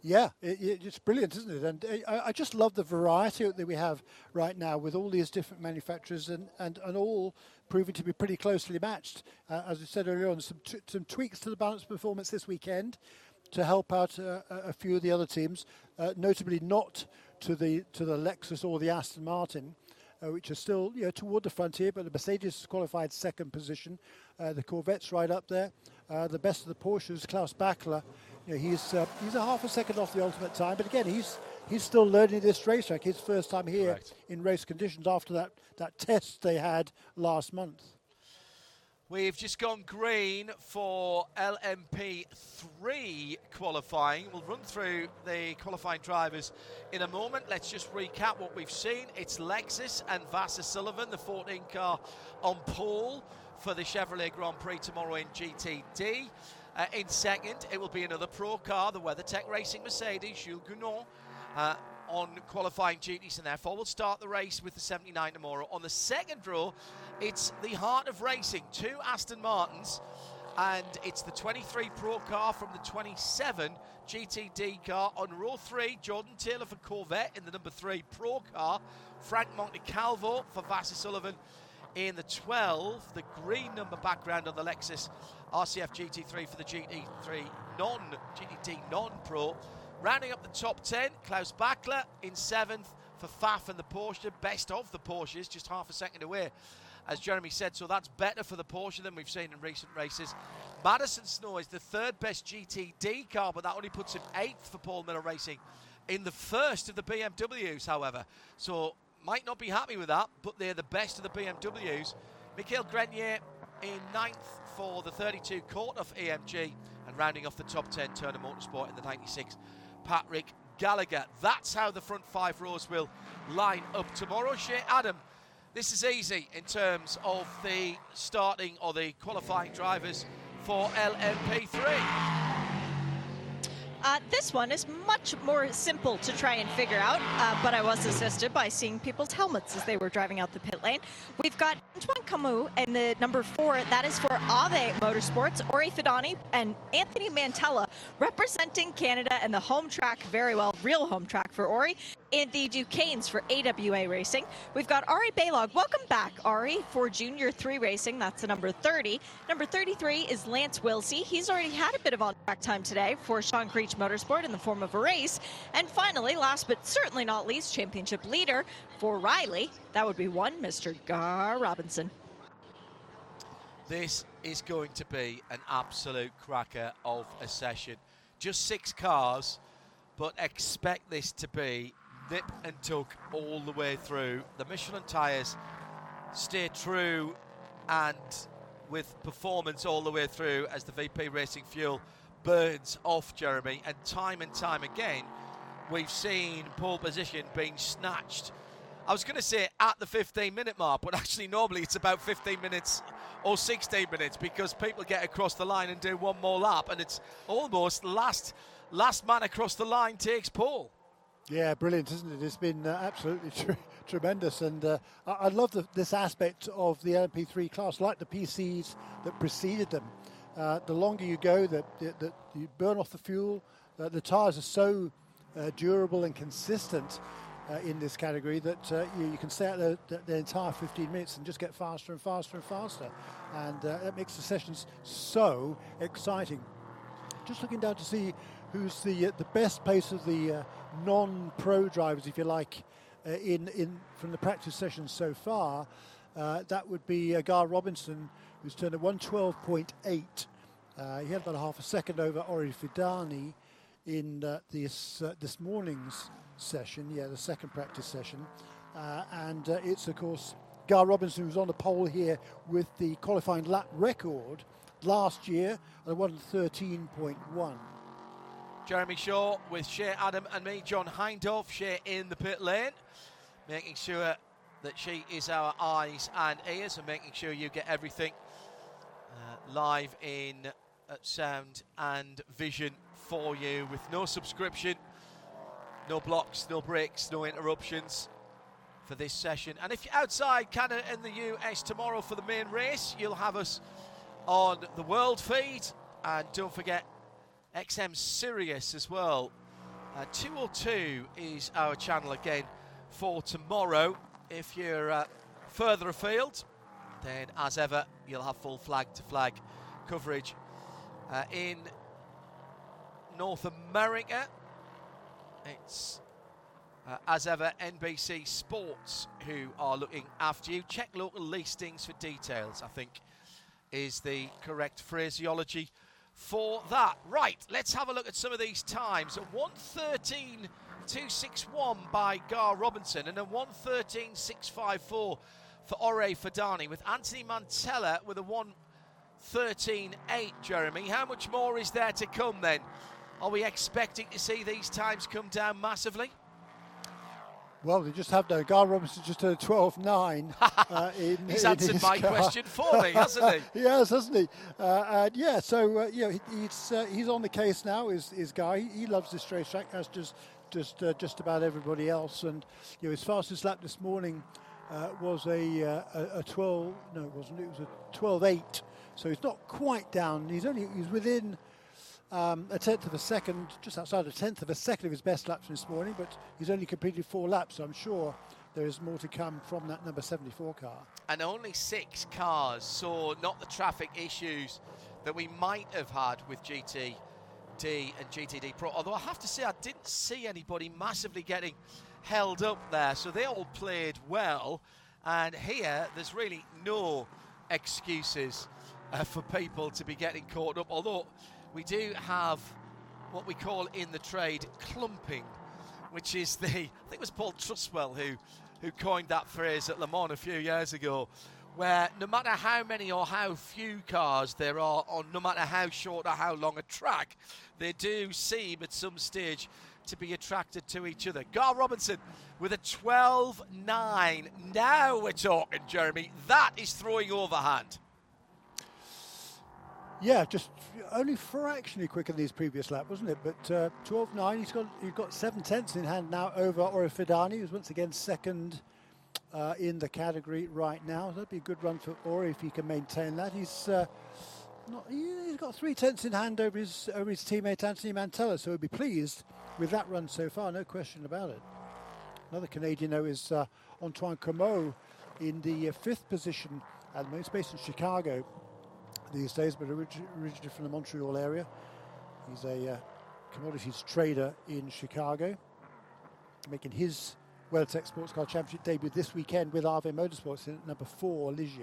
Yeah, it, it's brilliant, isn't it? And I, I just love the variety that we have right now with all these different manufacturers, and, and, and all proving to be pretty closely matched. Uh, as I said earlier on, some, t some tweaks to the balance performance this weekend to help out uh, a few of the other teams, uh, notably not to the to the Lexus or the Aston Martin, uh, which are still, you know, toward the frontier. But the Mercedes qualified second position, uh, the Corvette's right up there. Uh, the best of the Porsches, Klaus Bachler, you know, he's uh, he's a half a second off the ultimate time. But again, he's he's still learning this racetrack. His first time here right. in race conditions after that that test they had last month. We've just gone green for L M P three qualifying. We'll run through the qualifying drivers in a moment. Let's just recap what we've seen. It's Lexus and Vasser Sullivan, the fourteen car on pole for the Chevrolet Grand Prix tomorrow in G T D. Uh, in second, it will be another pro car, the WeatherTech Racing Mercedes, Jules Gounon, uh, on qualifying duties, and therefore we'll start the race with the seventy-nine tomorrow. On the second row, it's the Heart of Racing, two Aston Martins, and it's the twenty-three Pro car from the twenty-seven G T D car. On row three, Jordan Taylor for Corvette in the number three Pro car, Frank Montecalvo for Vasser Sullivan in the twelve, the green number background on the Lexus R C F G T three for the G T three non G T D non-Pro. Rounding up the top ten, Klaus Bachler in seventh for Pfaff and the Porsche, best of the Porsches, just half a second away, as Jeremy said, so that's better for the Porsche than we've seen in recent races. Madison Snow is the third best G T D car, but that only puts him eighth for Paul Miller Racing in the first of the B M Ws, however. So might not be happy with that, but they're the best of the B M Ws. Mikhail Grenier in ninth for the thirty-two Courtneuf A M G, and rounding off the top ten, Turner Motorsport in the ninety-six, Patrick Gallagher. That's how the front five rows will line up tomorrow. Shea Adam, this is easy in terms of the starting or the qualifying drivers for L M P three. Uh, this one is much more simple to try and figure out, uh, but I was assisted by seeing people's helmets as they were driving out the pit lane. We've got Antoine Camus and the number four, that is for A O Motorsports, Ori Fidani and Anthony Mantella representing Canada and the home track very well, real home track for Ori, and the Duquesnes for A W A Racing. We've got Ari Balog, welcome back Ari, for Junior three Racing, that's the number thirty. Number thirty-three is Lance Wilsey, he's already had a bit of on-track time today for Sean Creech Motorsport in the form of a race. And finally, last but certainly not least, championship leader for Riley, that would be one Mister Gar Robinson. This is going to be an absolute cracker of a session. Just six cars, but expect this to be nip and tuck all the way through. The Michelin tyres stay true and with performance all the way through as the V P Racing fuel burns off, Jeremy, and time and time again we've seen pole position being snatched. I was going to say at the fifteen minute mark, but actually normally it's about fifteen minutes or sixteen minutes, because people get across the line and do one more lap, and it's almost last last man across the line takes pole. Yeah, brilliant, isn't it? It's been uh, absolutely tr- tremendous, and uh, I, I love the, this aspect of the L M P three class, like the P Cs that preceded them. Uh, the longer you go, that you burn off the fuel. Uh, the tyres are so uh, durable and consistent uh, in this category that uh, you, you can stay out the, the, the entire fifteen minutes and just get faster and faster and faster. And uh, that makes the sessions so exciting. Just looking down to see who's the uh, the best place of the uh, non-pro drivers, if you like, uh, in, in from the practice sessions so far. Uh, that would be uh, Gar Robinson, who's turned a one twelve point eight. Uh, he had about a half a second over Ori Fidani in uh, this uh, this morning's session, yeah, the second practice session. Uh, and uh, it's, of course, Gar Robinson, who's on the pole here with the qualifying lap record last year at a one thirteen point one. Jeremy Shaw with Shea Adam and me, John Hindhaugh, Shea in the pit lane, making sure that she is our eyes and ears and making sure you get everything uh, live in uh, sound and vision for you, with no subscription, no blocks, no breaks, no interruptions for this session. And if you're outside Canada and the U S tomorrow for the main race, you'll have us on the world feed, and don't forget X M Sirius as well. uh, two oh two is our channel again for tomorrow. If you're uh, further afield, then as ever, you'll have full flag-to-flag coverage. Uh, in North America, it's, uh, as ever, N B C Sports who are looking after you. Check local listings for details, I think, is the correct phraseology for that. Right, let's have a look at some of these times. one thirteen two sixty-one by Gar Robinson, and a one thirteen six fifty-four for Ore Fidani, with Anthony Mantella with a one thirteen eight. Jeremy, how much more is there to come then? Are we expecting to see these times come down massively? Well, they just have no. Gar Robinson just turned twelve nine. uh, in, he's in answered my car. question for me, hasn't he? Yes, hasn't he? Uh, and yeah, so uh, you know, he's uh, he's on the case now. Is is Gar? He, he loves this racetrack, as just just uh, just about everybody else. And you know, his fastest lap this morning uh, was a, uh, a a twelve. No, it wasn't. It was a twelve eight. So he's not quite down. He's only he's within. Um, a tenth of a second, just outside a tenth of a second of his best laps this morning, but he's only completed four laps, so I'm sure there is more to come from that number seventy-four car. And only six cars, so not the traffic issues that we might have had with G T D and G T D Pro, although I have to say I didn't see anybody massively getting held up there, so they all played well, and here there's really no excuses uh, for people to be getting caught up, although we do have what we call in the trade clumping, which is the, I think it was Paul Truswell who who coined that phrase at Le Mans a few years ago, where no matter how many or how few cars there are, or no matter how short or how long a track, they do seem at some stage to be attracted to each other. Gar Robinson with a twelve nine. Now we're talking, Jeremy. That is throwing overhand. Yeah, just only fractionally quicker than his previous lap, wasn't it? But uh, twelve nine, he's got, he's got seven tenths in hand now over Orifidani, who's once again second uh, in the category right now. That'd be a good run for Ori if he can maintain that. He's uh, not, he's got three tenths in hand over his, over his teammate Anthony Mantella, so he'll be pleased with that run so far, no question about it. Another Canadian, though, is uh, Antoine Comeau in the uh, fifth position at the moment. He's based in Chicago these days, but originally from the Montreal area. He's a uh, commodities trader in Chicago, making his WeatherTech Sports Car Championship debut this weekend with R V Motorsports in number four, Ligier.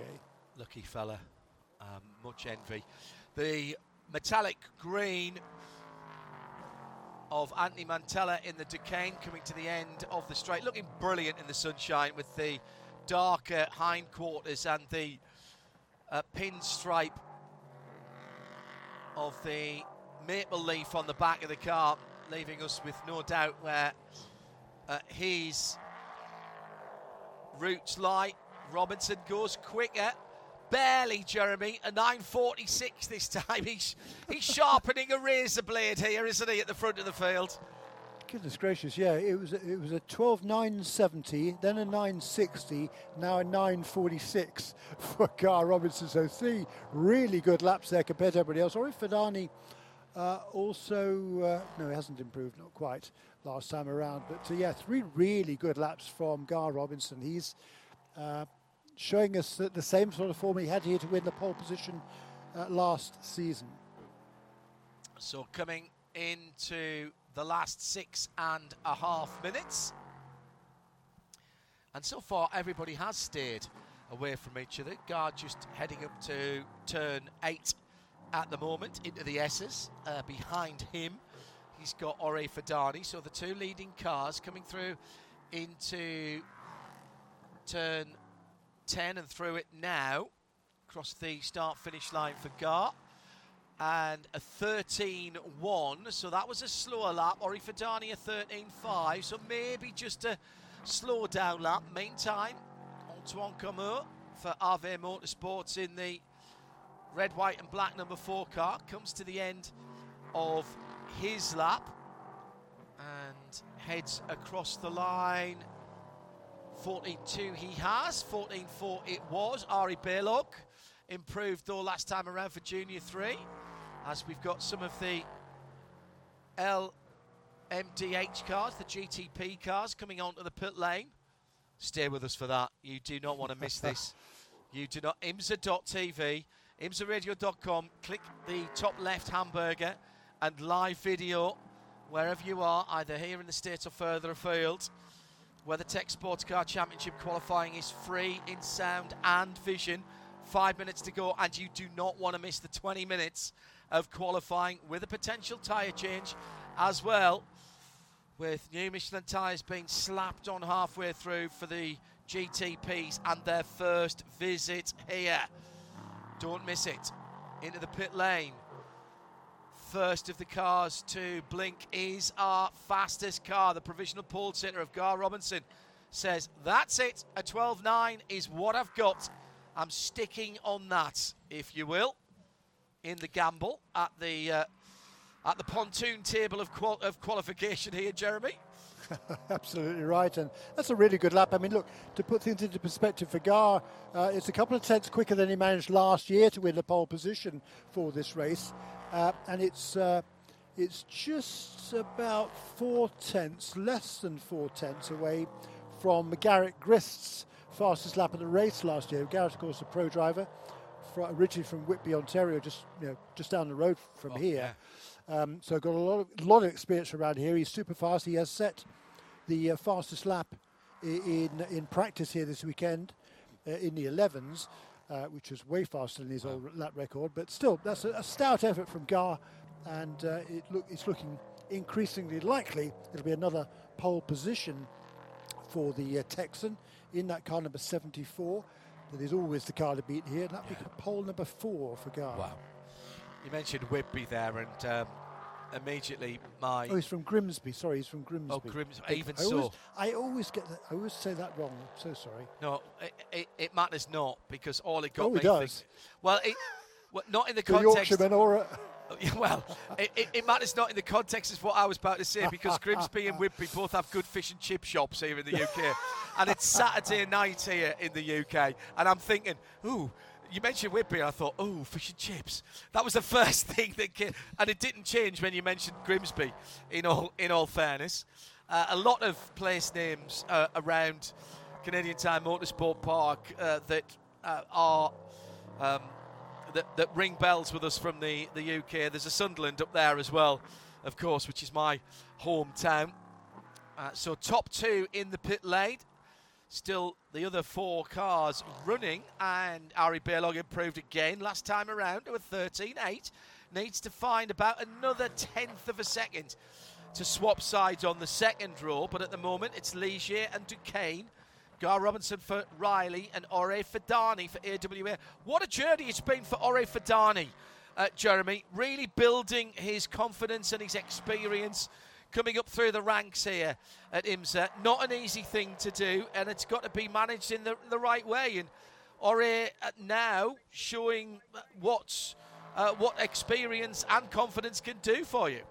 Lucky fella, um, much envy. The metallic green of Anthony Mantella in the Duquesne coming to the end of the straight, looking brilliant in the sunshine with the darker hindquarters and the uh, pinstripe of the maple leaf on the back of the car, leaving us with no doubt where uh, his roots lie. Robinson goes quicker, barely, Jeremy, a nine forty-six this time. He's, he's sharpening a razor blade here, isn't he, at the front of the field? Goodness gracious, yeah, it was it was a twelve nine seventy, then a nine sixty, now a nine forty-six for Gar Robinson. So three really good laps there compared to everybody else. Orifidani uh, also, uh, no, he hasn't improved, not quite, last time around. But uh, yeah, three really good laps from Gar Robinson. He's uh, showing us that the same sort of form he had here to win the pole position uh, last season. So coming into the last six and a half minutes. And so far, everybody has stayed away from each other. Gar just heading up to turn eight at the moment, into the S's. Uh, behind him, he's got Orifidani. So the two leading cars coming through into turn ten and through it now. Across the start-finish line for Gar. And a thirteen one, so that was a slower lap. Orifidani a thirteen five, so maybe just a slow down lap. Meantime, Antoine Comeau for R V Motorsports in the red, white and black number four car comes to the end of his lap and heads across the line. fourteen two he has, fourteen four it was. Ari Balog improved though last time around for Junior three, as we've got some of the L M D H cars, the G T P cars, coming onto the pit lane. Stay with us for that. You do not want to miss this. You do not. I M S A dot T V, I M S A radio dot com, click the top left hamburger and live video wherever you are, either here in the States or further afield. WeatherTech Sports Car Championship qualifying is free in sound and vision. Five minutes to go, and you do not want to miss the twenty minutes of qualifying with a potential tyre change as well, with new Michelin tyres being slapped on halfway through for the G T Ps and their first visit here. Don't miss it. Into the pit lane. First of the cars to blink is our fastest car. The provisional pole sitter of Gar Robinson says, that's it, a twelve nine is what I've got. I'm sticking on that, if you will, in the gamble at the uh, at the pontoon table of, qual- of qualification here, Jeremy. Absolutely right, and that's a really good lap. I mean, look, to put things into perspective for Gar, uh, it's a couple of tenths quicker than he managed last year to win the pole position for this race, uh, and it's uh, it's just about four tenths, less than four tenths away from Garrett Grist's fastest lap of the race last year. Garrett, of course, a pro driver, fr- originally from Whitby, Ontario, just you know, just down the road from oh, here. Yeah. Um, so got a lot of, lot of experience around here. He's super fast. He has set the uh, fastest lap I- in in practice here this weekend uh, in the elevens, uh, which is way faster than his wow. old lap record. But still, that's a, a stout effort from Gar, and uh, it look it's looking increasingly likely it'll be another pole position for the uh, Texan in that car number seventy-four. That is always the car to beat here. That'll yeah. be pole number four for Garner. Wow. You mentioned Whitby there, and um, immediately my... Oh, he's from Grimsby. Sorry, he's from Grimsby. Oh, Grimsby. I even I saw... Always, I always get that. I always say that wrong. I'm so sorry. No, it, it, it matters not, because all it got... Oh, it does. Think, well, it, well, not in the context... The Yorkshireman or... Well, it, it, it matters not in the context of what I was about to say, because Grimsby and Whitby both have good fish and chip shops here in the U K. And it's Saturday night here in the U K. And I'm thinking, ooh, you mentioned Whitby, and I thought, ooh, fish and chips. That was the first thing that came. And it didn't change when you mentioned Grimsby, in all, in all fairness. Uh, a lot of place names uh, around Canadian Tire Motorsport Park uh, that uh, are... Um, That, that ring bells with us from the, the U K. There's a Sunderland up there as well, of course, which is my hometown. Uh, so top two in the pit lane. Still the other four cars running, and Ari Bailog improved again last time around to a thirteen eight. Needs to find about another tenth of a second to swap sides on the second row, but at the moment it's Ligier and Duquesne, Gar Robinson for Riley, and Ore Fadani for A W A. What a journey it's been for Ore Fadani, uh, Jeremy. Really building his confidence and his experience coming up through the ranks here at IMSA. Not an easy thing to do, and it's got to be managed in the, the right way. And Ore now showing what's, uh, what experience and confidence can do for you.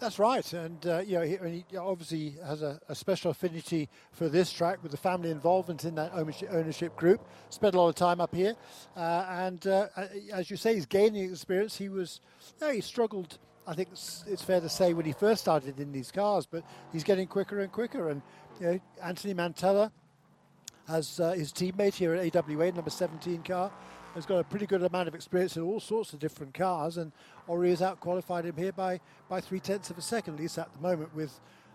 That's right, and uh, you know, he, he obviously has a, a special affinity for this track with the family involvement in that ownership, ownership group. Spent a lot of time up here, uh, and uh, as you say, he's gaining experience. He was, no, he struggled, I think it's, it's fair to say, when he first started in these cars, but he's getting quicker and quicker. And you know, Anthony Mantella, as uh, his teammate here at A W A, number seventeen car, has got a pretty good amount of experience in all sorts of different cars, and Ori has out-qualified him here by, by three-tenths of a second, at least at the moment, with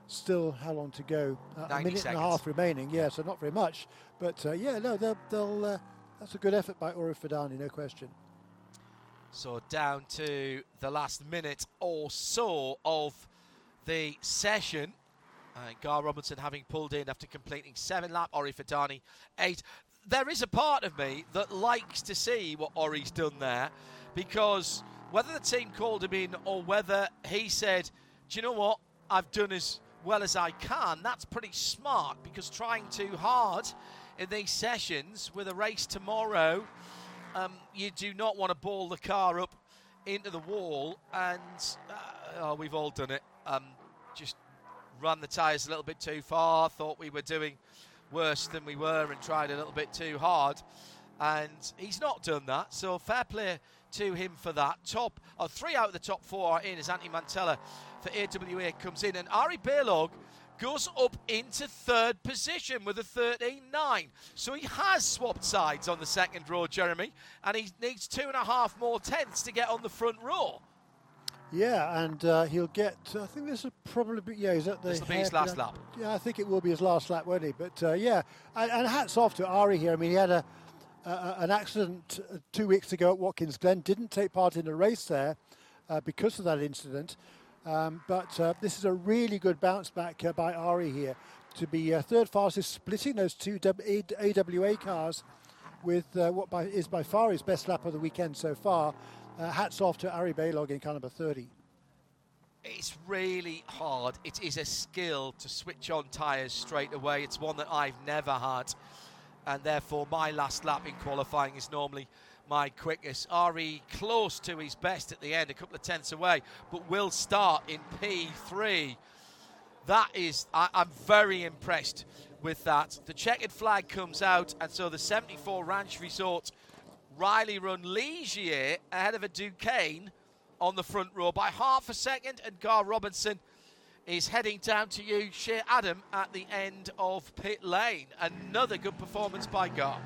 still how long to go? Uh, a minute seconds. and a half remaining, yeah, so not very much. But, uh, yeah, no, they'll, they'll, uh, that's a good effort by Ori Fadani, no question. So down to the last minute or so of the session. And Gar Robinson having pulled in after completing seven lap, Ori Fadani eight. There is a part of me that likes to see what Ori's done there, because whether the team called him in or whether he said, do you know what, I've done as well as I can, that's pretty smart, because trying too hard in these sessions with a race tomorrow, um, you do not want to ball the car up into the wall. And uh, oh, we've all done it. Um, just ran the tyres a little bit too far, thought we were doing worse than we were and tried a little bit too hard, and he's not done that, so fair play to him for that. Top oh, three out of the top four are in as Antti Mantella for A W A comes in, and Ari Bailog goes up into third position with a thirteen nine, so he has swapped sides on the second row, Jeremy, and he needs two and a half more tenths to get on the front row. Yeah, and uh, he'll get, I think this will probably be, yeah, he's at the... This will be his last lap. Yeah, I think it will be his last lap, won't he? But, uh, yeah, and, and hats off to Ari here. I mean, he had a, a an accident two weeks ago at Watkins Glen, didn't take part in a race there uh, because of that incident. Um, but uh, this is a really good bounce back uh, by Ari here to be uh, third fastest, splitting those two A W A cars with uh, what by, is by far his best lap of the weekend so far. Uh, hats off to Ari Bailog in car number thirty. It's really hard. It is a skill to switch on tyres straight away. It's one that I've never had, and therefore my last lap in qualifying is normally my quickest. Ari close to his best at the end, a couple of tenths away, but will start in P three. That is, I, I'm very impressed with that. The checkered flag comes out, and so the seventy-four Ranch Resort Riley run Ligier ahead of a Duquesne on the front row by half a second, and Gar Robinson is heading down to you, Shea Adam, at the end of pit lane. Another good performance by Gar.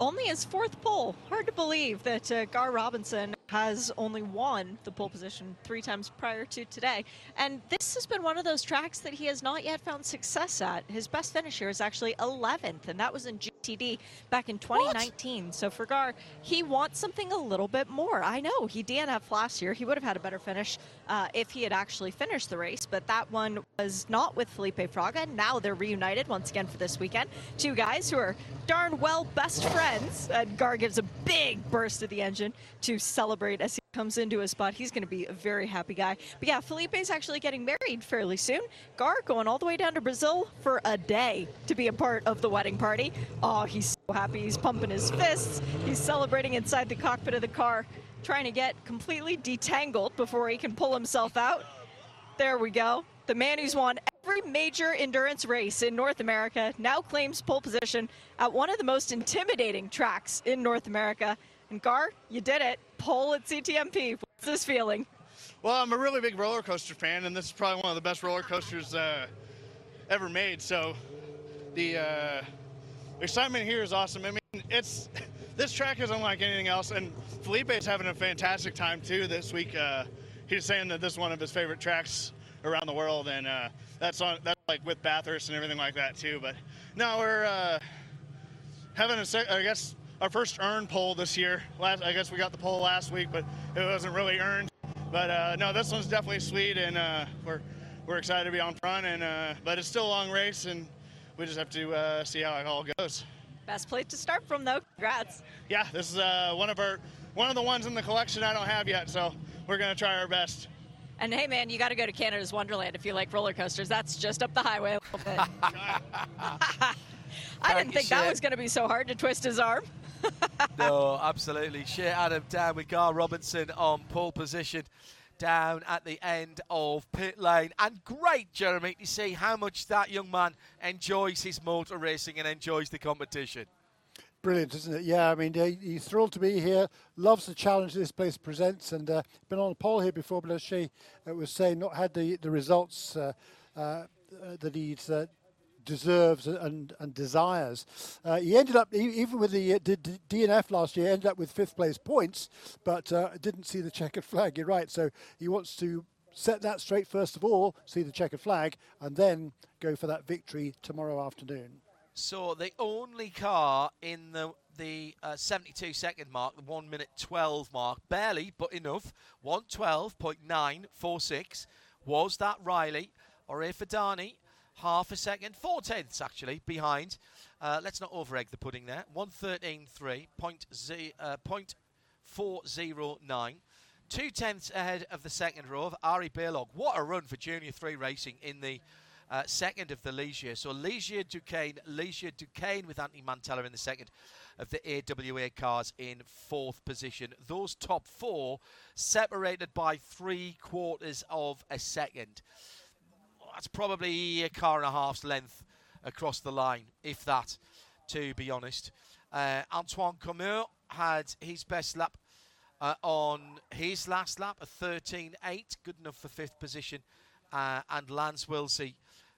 Only his fourth pole. Hard to believe that uh, Gar Robinson has only won the pole position three times prior to today. And this has been one of those tracks that he has not yet found success at. His best finish here is actually eleventh, and that was in G T D back in twenty nineteen. What? So Fergar, he wants something a little bit more. I know he D N F'd last year. He would have had a better finish uh, if he had actually finished the race, but that one was not with Felipe Fraga. Now they're reunited once again for this weekend. Two guys who are darn well best friends, and Gar gives a big burst of the engine to celebrate as he comes into his spot. He's going to be a very happy guy. But yeah, Felipe's actually getting married fairly soon. Gar going all the way down to Brazil for a day to be a part of the wedding party. Oh, he's so happy. He's pumping his fists. He's celebrating inside the cockpit of the car, trying to get completely detangled before he can pull himself out. There we go. The man who's won every major endurance race in North America now claims pole position at one of the most intimidating tracks in North America. And Gar, you did it. Pole at C T M P. What's this feeling? Well, I'm a really big roller coaster fan, and this is probably one of the best roller coasters uh, ever made. So the uh, excitement here is awesome. I mean, it's this track is unlike anything else, and Felipe is having a fantastic time too this week. Uh, he's saying that this is one of his favorite tracks around the world, and uh, that's on that's like with Bathurst and everything like that too. But no, we're uh, having a sec I guess. Our first earned pole this year. Last, I guess we got the pole last week, but it wasn't really earned. But uh, no, this one's definitely sweet, and uh, we're we're excited to be on front. And uh, but it's still a long race, and we just have to uh, see how it all goes. Best place to start from, though. Congrats. Yeah, this is uh, one of our one of the ones in the collection I don't have yet, so we're gonna try our best. And hey, man, you got to go to Canada's Wonderland if you like roller coasters. That's just up the highway a little bit. I didn't think that was gonna be so hard to twist his arm. No, absolutely. Shea Adam down with Gar Robinson on pole position down at the end of pit lane. And great, Jeremy, to see how much that young man enjoys his motor racing and enjoys the competition. Brilliant, isn't it? Yeah, I mean, he's thrilled to be here, loves the challenge this place presents, and uh, been on a pole here before, but as Shea was saying, not had the, the results uh, uh, that he's uh, deserves and and desires. Uh, he ended up, even with the D N F last year, ended up with fifth place points, but uh, didn't see the checkered flag. You're right. So he wants to set that straight first of all, see the checkered flag, and then go for that victory tomorrow afternoon. So the only car in the the uh, seventy-two second mark, the one minute twelve mark, barely, but enough, one twelve point nine four six, was that Riley or Ifadani. Half a second, four tenths actually behind. Uh, let's not over egg the pudding there. one thirteen point four oh nine. Two tenths ahead of the second row of Ari Bailog. What a run for Junior three Racing in the uh, second of the Ligier. So Ligier Duquesne, Ligier Duquesne with Anthony Mantella in the second of the A W A cars in fourth position. Those top four separated by three quarters of a second. That's probably a car and a half's length across the line, if that, to be honest. Uh, Antoine Comur had his best lap uh, on his last lap, a thirteen eight, good enough for fifth position. Uh, and Lance Wilsey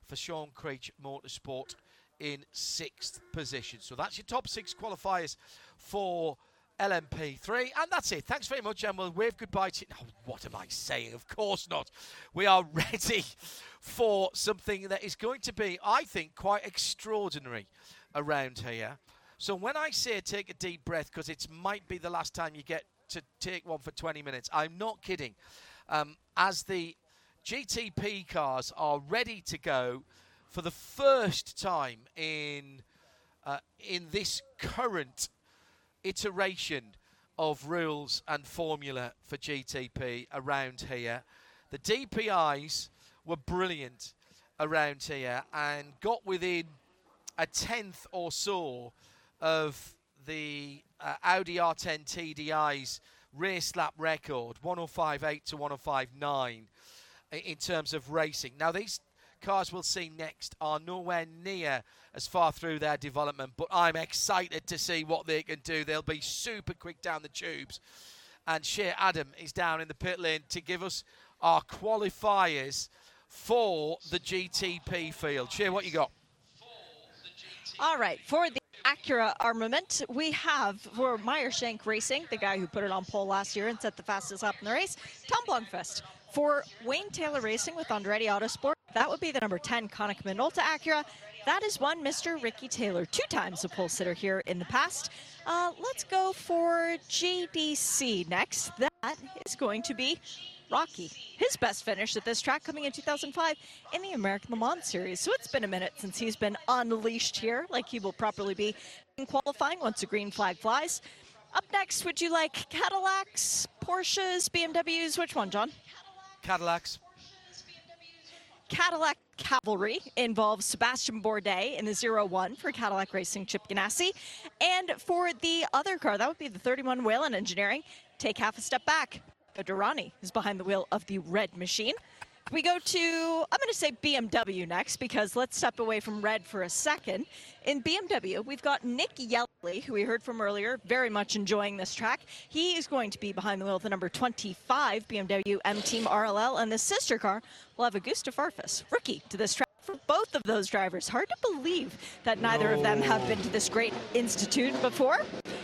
for Sean Creech Motorsport in sixth position. So that's your top six qualifiers for L M P three, and that's it. Thanks very much, and we'll wave goodbye to you. Oh, what am I saying? Of course not. We are ready for something that is going to be, I think, quite extraordinary around here. So when I say take a deep breath, because it might be the last time you get to take one for twenty minutes, I'm not kidding. Um, as the G T P cars are ready to go for the first time in uh, in this current iteration of rules and formula for G T P around here. The D P Is were brilliant around here and got within a tenth or so of the uh, Audi R ten T D I's race lap record, one oh five point eight to one oh five point nine in terms of racing. Now these cars we'll see next are nowhere near as far through their development, but I'm excited to see what they can do. They'll be super quick down the tubes, and Shea Adam is down in the pit lane to give us our qualifiers for the G T P field. Shea, what you got? All right, for the Acura armament we have for Myershank Racing, the guy who put it on pole last year and set the fastest lap in the race, Tom Blomqvist. For Wayne Taylor Racing with Andretti Autosport, that would be the number ten, Konik Minolta Acura. That is one Mister Ricky Taylor, two times a pole sitter here in the past. Uh, let's go for J D C next. That is going to be Rocky, his best finish at this track coming in two thousand five in the American Le Mans Series. So it's been a minute since he's been unleashed here, like he will properly be in qualifying once the green flag flies. Up next, would you like Cadillacs, Porsches, B M Ws? Which one, John? Cadillacs. Cadillac Cavalry involves Sebastian Bourdais in the zero one for Cadillac Racing, Chip Ganassi. And for the other car, that would be the thirty-one Whalen Engineering. Take half a step back. Durrani is behind the wheel of the red machine. We go to, I'm going to say B M W next, because let's step away from red for a second. In B M W, we've got Nick Yelloly, who we heard from earlier, very much enjoying this track. He is going to be behind the wheel of the number twenty-five B M W M Team R L L, and the sister car will have Augusta Farfus, rookie to this track for both of those drivers. Hard to believe that neither no. of them have been to this great institute before.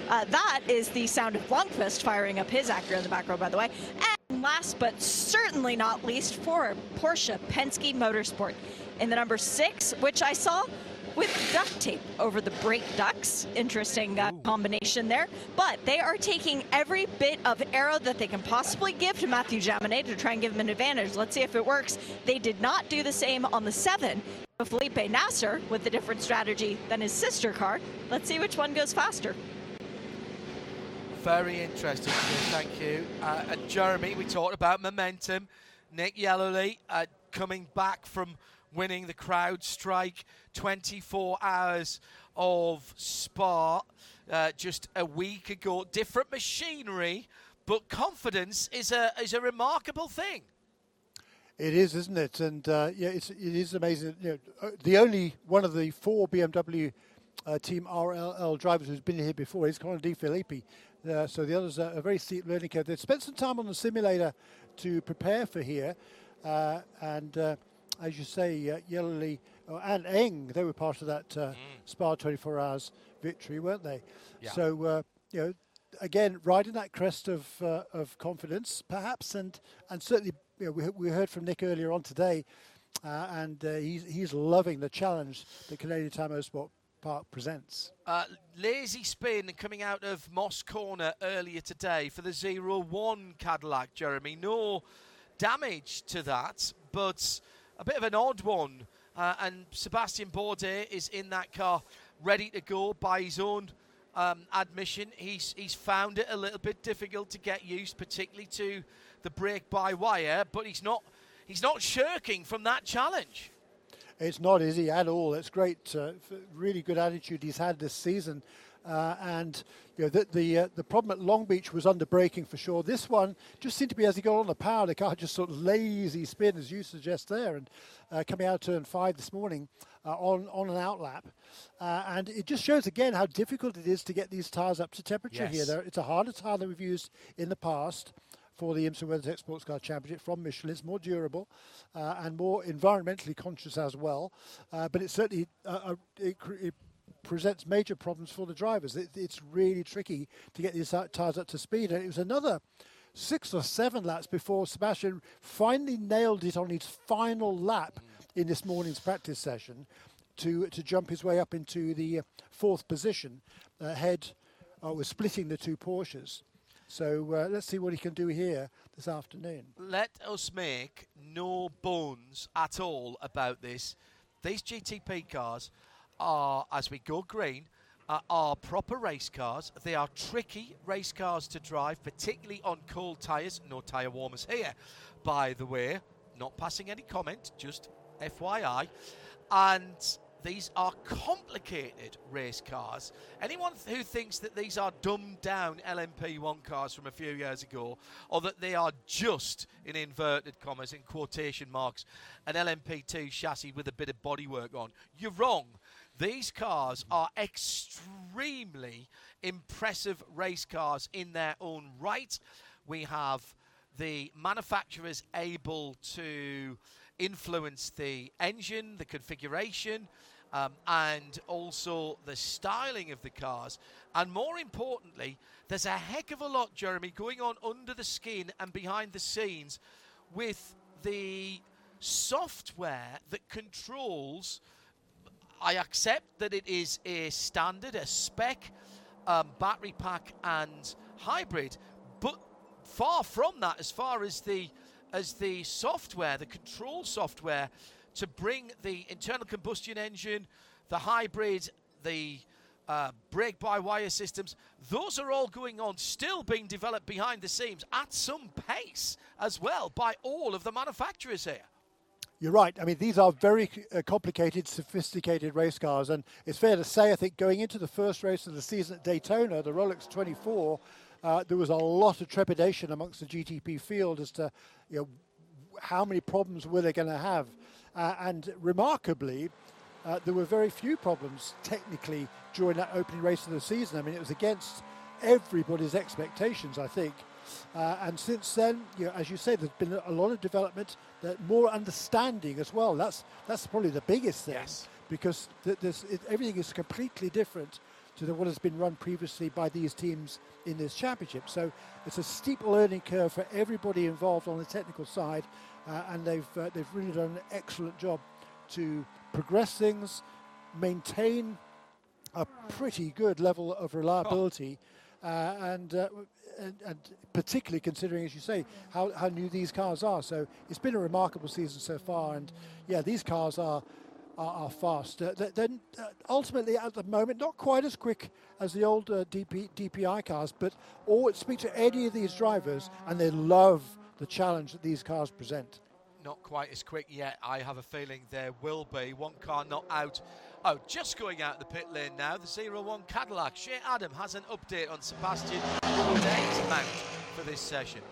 Uh, that is the sound of Blomqvist firing up his Acura in the back row, by the way. And last but certainly not least, for Porsche Penske Motorsport in the number six, which I saw with duct tape over the brake ducts. Interesting uh, combination there. But they are taking every bit of arrow that they can possibly give to Matthew Jaminet to try and give him an advantage. Let's see if it works. They did not do the same on the seven of Felipe Nasser with a different strategy than his sister car. Let's see which one goes faster. Very interesting, thank you. Uh, and Jeremy, we talked about momentum. Nick Yelloly uh, coming back from winning the crowd strike, twenty-four hours of Spa uh, just a week ago. Different machinery, but confidence is a is a remarkable thing. It is, isn't it? And uh, yeah, it's, it is amazing. You know, the only one of the four B M W uh, Team R L L drivers who's been here before is Conor Di Filippi. Uh, so the others are a very steep learning curve. They've spent some time on the simulator to prepare for here. Uh, and uh, as you say, uh, Yelloly oh, and Eng, they were part of that uh, mm. Spa twenty-four hours victory, weren't they? Yeah. So, uh, you know, again, riding that crest of uh, of confidence, perhaps. And, and certainly, you know, we, we heard from Nick earlier on today, uh, and uh, he's, he's loving the challenge that Canadian Tire Motorsport Park presents. Uh, lazy spin coming out of Moss Corner earlier today for the zero one Cadillac, Jeremy. No damage to that, but a bit of an odd one. Uh, and Sebastian Bourdais is in that car, ready to go by his own um, admission. He's, he's found it a little bit difficult to get used, particularly to the brake-by-wire, but he's not, he's not shirking from that challenge. It's not easy at all. It's great, uh, really good attitude he's had this season. Uh, and you know, the the, uh, the problem at Long Beach was under braking for sure. This one just seemed to be, as he got on the power, the car just sort of lazy spin, as you suggest there. And uh, coming out of turn five this morning uh, on, on an outlap. Uh, and it just shows again how difficult it is to get these tires up to temperature yes. here. They're, it's a harder tire than we've used in the past for the IMSA WeatherTech Sports Car Championship from Michelin. It's more durable uh, and more environmentally conscious as well. Uh, but it certainly uh, it, it presents major problems for the drivers. It, it's really tricky to get these tyres up to speed. And it was another six or seven laps before Sebastian finally nailed it on his final lap in this morning's practice session to, to jump his way up into the fourth position ahead. Uh, was splitting the two Porsches. So uh, let's see what he can do here this afternoon. Let us make no bones at all about this. These G T P cars are, as we go green, uh, are proper race cars. They are tricky race cars to drive, particularly on cold tyres. No tyre warmers here, by the way. Not passing any comment, just F Y I. And these are complicated race cars. Anyone th- who thinks that these are dumbed down L M P one cars from a few years ago, or that they are just, in inverted commas, in quotation marks, an L M P two chassis with a bit of bodywork on, you're wrong. These cars are extremely impressive race cars in their own right. We have the manufacturers able to influence the engine, the configuration, um, and also the styling of the cars. And more importantly, there's a heck of a lot, Jeremy, going on under the skin and behind the scenes with the software that controls. I accept that it is a standard, a spec, um, battery pack and hybrid, but far from that, as far as the as the software, the control software, to bring the internal combustion engine, the hybrid, the uh, brake-by-wire systems, those are all going on, still being developed behind the scenes at some pace as well by all of the manufacturers here. You're right. I mean, these are very uh, complicated, sophisticated race cars. And it's fair to say, I think, going into the first race of the season at Daytona, the Rolex twenty-four, uh, there was a lot of trepidation amongst the G T P field as to, you know, how many problems were they going to have. Uh, and remarkably, uh, there were very few problems technically during that opening race of the season. I mean, it was against everybody's expectations, I think. Uh, and since then, you know, as you say, there's been a lot of development, more understanding as well. That's that's probably the biggest thing, yes. because th- this, it, everything is completely different to the, what has been run previously by these teams in this championship. So it's a steep learning curve for everybody involved on the technical side, uh, and they've uh, they've really done an excellent job to progress things, maintain a pretty good level of reliability. Oh. Uh, and, uh, and and particularly considering, as you say, how, how new these cars are. So it's been a remarkable season so far. And, yeah, these cars are are, are fast. Uh, they're, they're ultimately, at the moment, not quite as quick as the old uh, D P, D P I cars. But all, speak to any of these drivers, and they love the challenge that these cars present. Not quite as quick yet. I have a feeling there will be. One car not out. Oh, just going out the pit lane now, the zero one Cadillac. Shea Adam has an update on Sebastian Bourdais' mount for this session.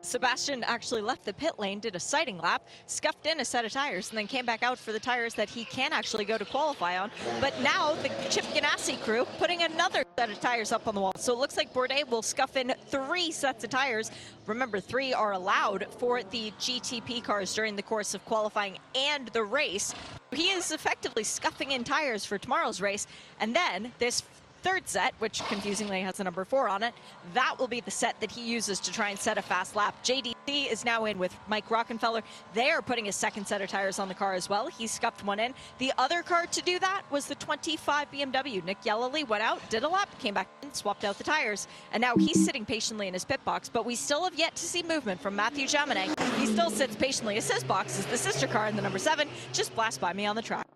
Sebastian actually left the pit lane, did a sighting lap, scuffed in a set of tires, and then came back out for the tires that he can actually go to qualify on. But now the Chip Ganassi crew putting another set of tires up on the wall. So it looks like Bourdais will scuff in three sets of tires. Remember, three are allowed for the G T P cars during the course of qualifying and the race. He is effectively scuffing in tires for tomorrow's race. And then this third set, which confusingly has the number four on it, that will be the set that he uses to try and set a fast lap. J D C is now in with Mike Rockenfeller. They are putting a second set of tires on the car as well. He scuffed one in. The other car to do that was the twenty-five B M W. Nick Yelloly went out, did a lap, came back in, swapped out the tires, and now he's sitting patiently in his pit box. But we still have yet to see movement from Matthew Jaminet. He still sits patiently as his box, as the sister car in the number seven just blast by me on the track.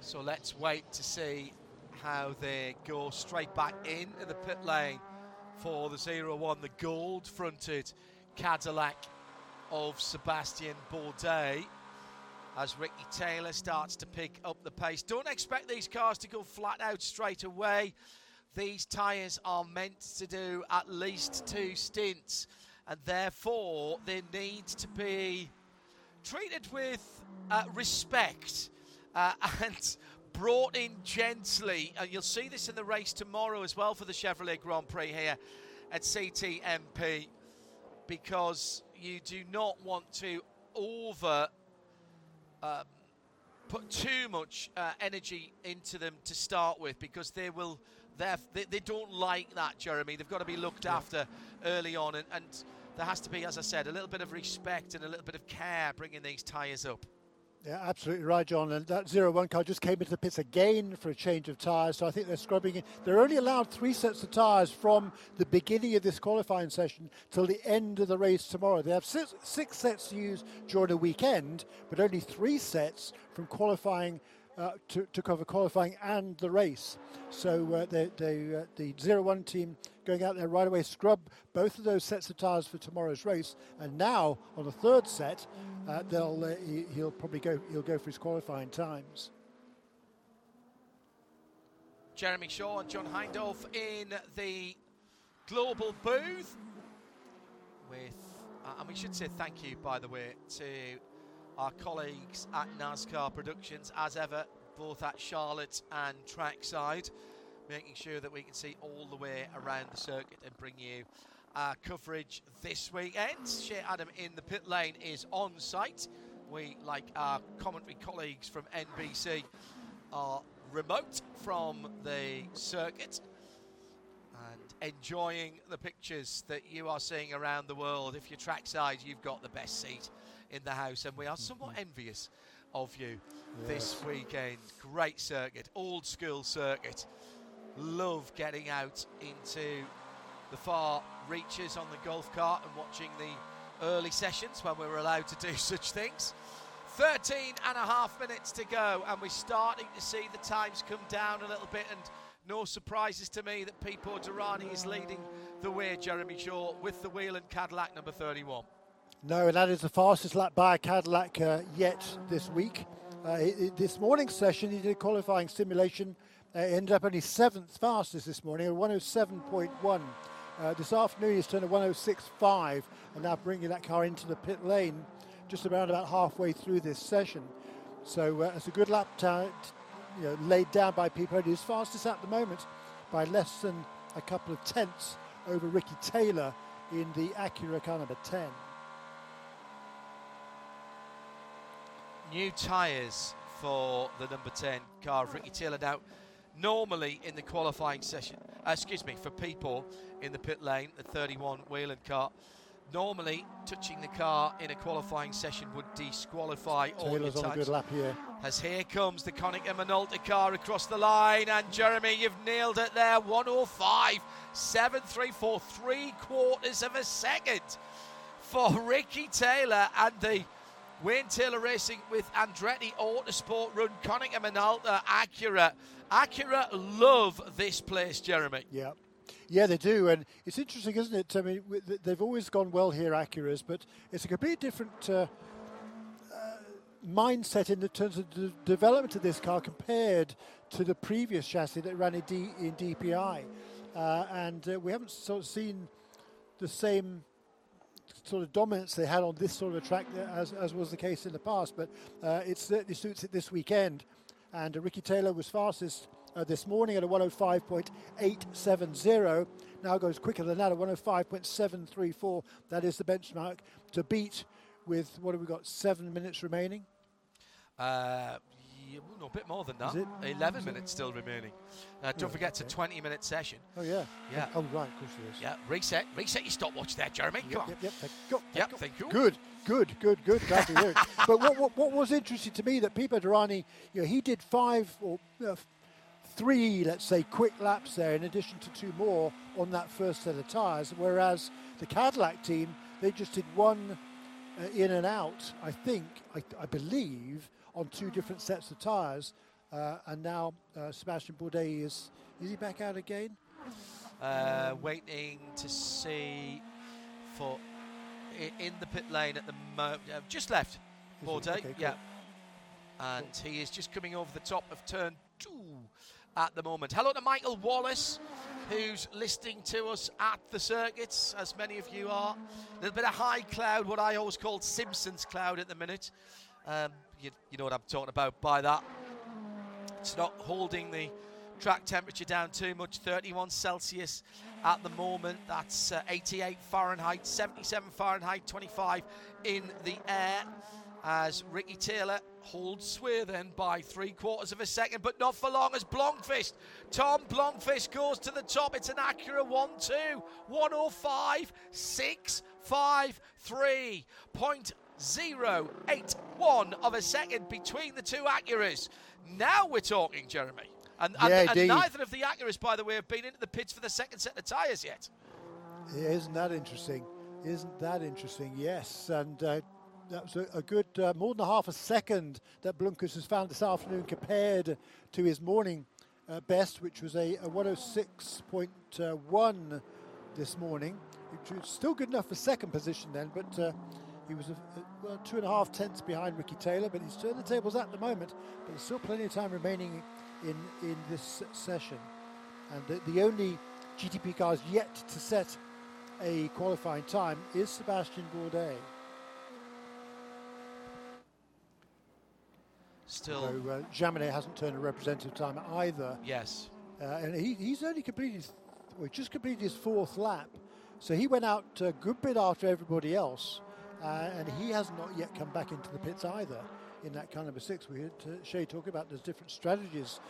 So let's wait to see how they go straight back into the pit lane for the zero one, the gold-fronted Cadillac of Sebastian Bourdais, as Ricky Taylor starts to pick up the pace. Don't expect these cars to go flat out straight away. These tyres are meant to do at least two stints, and therefore they need to be treated with uh, respect uh, and brought in gently, and you'll see this in the race tomorrow as well for the Chevrolet Grand Prix here at C T M P, because you do not want to over uh, put too much uh, energy into them to start with, because they will they, they don't like that, Jeremy. They've got to be looked after early on, and, and there has to be, as I said, a little bit of respect and a little bit of care bringing these tyres up. Yeah, absolutely right, John. And that zero one car just came into the pits again for a change of tyres, so I think they're scrubbing in. They're only allowed three sets of tyres from the beginning of this qualifying session till the end of the race tomorrow. They have six, six sets to use during the weekend, but only three sets from qualifying uh, to, to cover qualifying and the race. So uh, they, they, uh, the zero one team going out there right away, scrub both of those sets of tyres for tomorrow's race, and now on the third set, uh, they'll uh, he, he'll probably go he'll go for his qualifying times. Jeremy Shaw and John Hindhaugh in the global booth with, uh, and we should say thank you, by the way, to our colleagues at NASCAR Productions, as ever, both at Charlotte and Trackside, making sure that we can see all the way around the circuit and bring you our coverage this weekend. Shea Adam in the pit lane is on site we, like our commentary colleagues from N B C, are remote from the circuit and enjoying the pictures that you are seeing around the world. If you're trackside, you've got the best seat in the house, and we are somewhat envious of you. Yes. This weekend, great circuit, old school circuit. Love getting out into the far reaches on the golf cart and watching the early sessions when we were allowed to do such things. thirteen and a half minutes to go, and we're starting to see the times come down a little bit, and no surprises to me that Pipo Derani is leading the way, Jeremy Shaw, with the wheel and Cadillac number thirty-one. No, and that is the fastest lap by a Cadillac uh, yet this week. Uh, it, it, this morning's session, he did a qualifying simulation. Uh, ended up only seventh fastest this morning at one oh seven point one. Uh, this afternoon he's turned at one oh six point five, and now bringing that car into the pit lane just around about halfway through this session. So uh, it's a good lap time, you know, laid down by Pipo. He's fastest at the moment by less than a couple of tenths over Ricky Taylor in the Acura car number ten. New tyres for the number ten car of Ricky Taylor now. Normally in the qualifying session, uh, excuse me, for Pipo in the pit lane, the thirty-one wheel and cart, normally touching the car in a qualifying session would disqualify all your times. A good lap here. As here comes the Konica Minolta car across the line, and Jeremy, you've nailed it there, one oh five point seven three four, three quarters of a second for Ricky Taylor and the Wayne Taylor Racing with Andretti Autosport run Konica Minolta Acura. Acura love this place, Jeremy. Yeah, yeah, they do, and it's interesting, isn't it? I mean, they've always gone well here, Acuras, but it's a completely different uh, uh, mindset in terms of the development of this car compared to the previous chassis that ran in, D- in D P I, uh, and uh, we haven't sort of seen the same sort of dominance they had on this sort of a track as, as was the case in the past, but uh, it certainly suits it this weekend. And uh, Ricky Taylor was fastest uh, this morning at a one oh five point eight seven oh, now goes quicker than that at one oh five point seven three four. That is the benchmark to beat with, what have we got, seven minutes remaining? Uh, yeah, well, no, a bit more than that. Is it? eleven is minutes it? Still remaining. Uh, don't oh, forget okay. It's a twenty-minute session. Oh, yeah. yeah. Oh, right, of course it is. Yeah, reset. Reset your stopwatch there, Jeremy. Yep, Come yep, on. Yep, thank you. Yep, thank you. Good. Good, good, good. Glad to hear it. But what, what, what was interesting to me that Pipo Derani, you know, he did five or uh, three, let's say, quick laps there in addition to two more on that first set of tyres, whereas the Cadillac team, they just did one uh, in and out, I think, I, I believe, on two different sets of tyres. Uh, and now uh, Sebastian Bourdais is, is he back out again? Uh, um, waiting to see for... in the pit lane at the moment, uh, just left Bourdais, okay, cool. yeah, and cool. He is just coming over the top of turn two at the moment. Hello to Michael Wallace, who's listening to us at the circuits, as many of you are. A little bit of high cloud, what I always called Simpson's cloud at the minute. Um, you, you know what I'm talking about by that. It's not holding the track temperature down too much, thirty-one Celsius at the moment. That's uh, eighty-eight Fahrenheit, seventy-seven Fahrenheit, twenty-five in the air, as Ricky Taylor holds sway then by three quarters of a second, but not for long, as Blomqvist, Tom Blomqvist, goes to the top. It's an Acura one two, one oh five point six five three, point oh eight one of a second between the two Acuras. Now we're talking, Jeremy. And, yeah, and, and neither of the Acuras, by the way, have been into the pits for the second set of tyres yet. Isn't that interesting? Isn't that interesting? Yes, and uh, that was a, a good uh, more than a half a second that Blomqvist has found this afternoon compared to his morning uh, best, which was a, a one oh six point one this morning. Which was still good enough for second position then, but uh, he was a, a, two and a half tenths behind Ricky Taylor, but he's turned the tables at the moment, but there's still plenty of time remaining in in this session, and the, the only G T P cars yet to set a qualifying time is Sebastian Bourdais. Still, so, uh, Jaminet hasn't turned a representative time either. Yes, uh, and he, he's only completed, th- well, just completed his fourth lap, so he went out a good bit after everybody else, Uh, and he has not yet come back into the pits either in that car number six. We heard Shea talk about those different strategies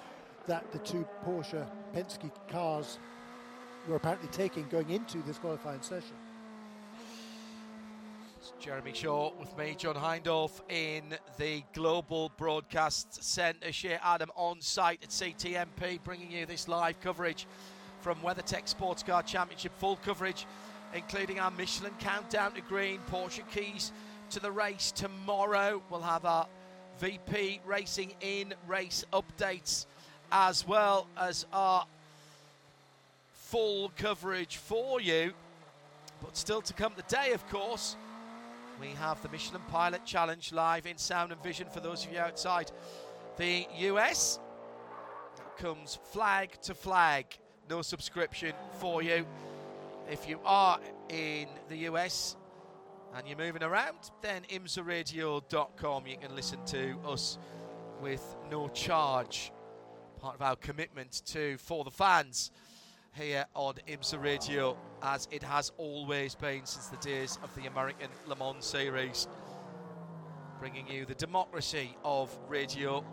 that the two Porsche Penske cars were apparently taking going into this qualifying session. It's Jeremy Shaw with me, John Hindhaugh, in the Global Broadcast Centre. Shea Adam on site at C T M P, bringing you this live coverage from WeatherTech Sports Car Championship. Full coverage, including our Michelin Countdown to Green, Porsche keys to the race tomorrow. We'll have our V P Racing in race updates, as well as our full coverage for you. But still to come today, of course, we have the Michelin Pilot Challenge live in sound and vision for those of you outside the U S. That comes flag to flag, no subscription for you. If you are in the U S and you're moving around, then I M S A radio dot com, you can listen to us with no charge. Part of our commitment to For the Fans here on IMSA Radio, as it has always been since the days of the American Le Mans series, bringing you the democracy of radio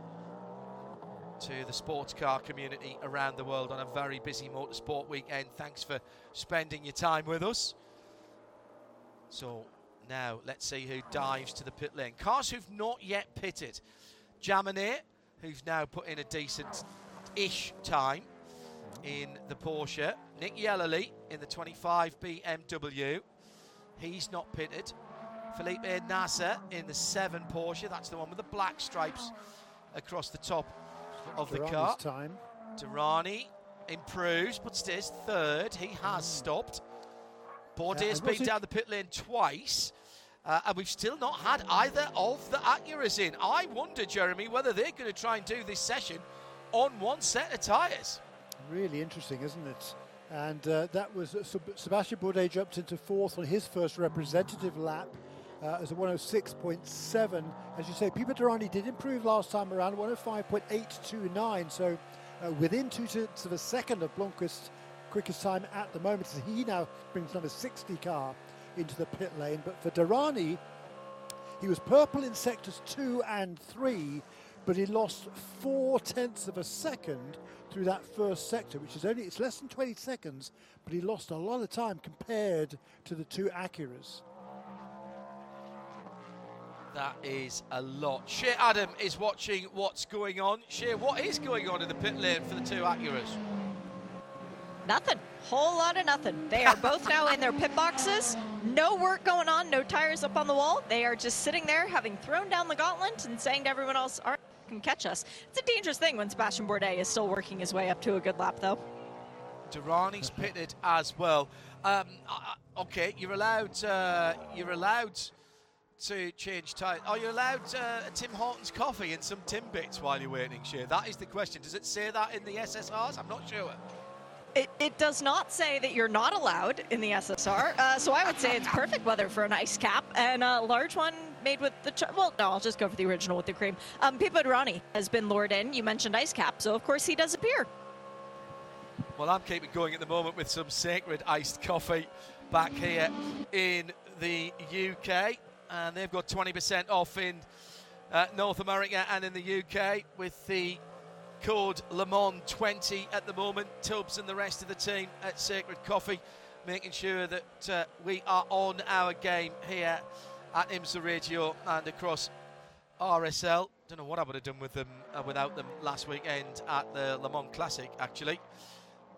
to the sports car community around the world on a very busy motorsport weekend. Thanks for spending your time with us. So now let's see who dives to the pit lane. Cars who've not yet pitted. Jaminet, who's now put in a decent-ish time in the Porsche. Nick Yelloly in the twenty-five B M W. He's not pitted. Felipe Nasser in the seven Porsche. That's the one with the black stripes across the top of the car. Time. Durrani improves, but stays third. He has stopped. Bourdais yeah, been down the pit lane twice. Uh, and we've still not had either of the Acuras in. I wonder, Jeremy, whether they're going to try and do this session on one set of tyres. Really interesting, isn't it? And uh, that was uh, Sebastian Bourdais jumped into fourth on his first representative lap uh, as a one oh six point seven. As you say, Pipo Durrani did improve last time around, one oh five point eight two nine. So uh, within two tenths of a second of Blomqvist's quickest time at the moment. So he now brings number sixty car into the pit lane. But for Durrani, he was purple in sectors two and three, but he lost four tenths of a second through that first sector, which is only, it's less than twenty seconds, but he lost a lot of time compared to the two Acuras. That is a lot. Shea Adam is watching what's going on. Shea, what is going on in the pit lane for the two Acuras? Nothing. Whole lot of nothing. They are both now in their pit boxes. No work going on. No tires up on the wall. They are just sitting there, having thrown down the gauntlet and saying to everyone else, all right, you can catch us. It's a dangerous thing when Sebastian Bourdais is still working his way up to a good lap, though. Durrani's pitted as well. Um, uh, okay, you're allowed. Uh, you're allowed to change tires. Are you allowed uh, Tim Hortons coffee and some Timbits while you're waiting, Shea? That is the question. Does it say that in the S S Rs? I'm not sure. It, it does not say that you're not allowed in the S S R, uh, so I would say it's perfect weather for an ice cap, and a large one made with the, ch- well, no, I'll just go for the original with the cream. Um, Pipo Durrani has been lured in. You mentioned ice cap, so of course he does appear. Well, I'm keeping going at the moment with some sacred iced coffee back here in the U K, and they've got twenty percent off in uh, North America and in the U K with the code Le Mans twenty at the moment. Tubbs and the rest of the team at Sacred Coffee, making sure that uh, we are on our game here at IMSA Radio and across R S L. Don't know what I would have done with them uh, without them last weekend at the Le Mans Classic, actually.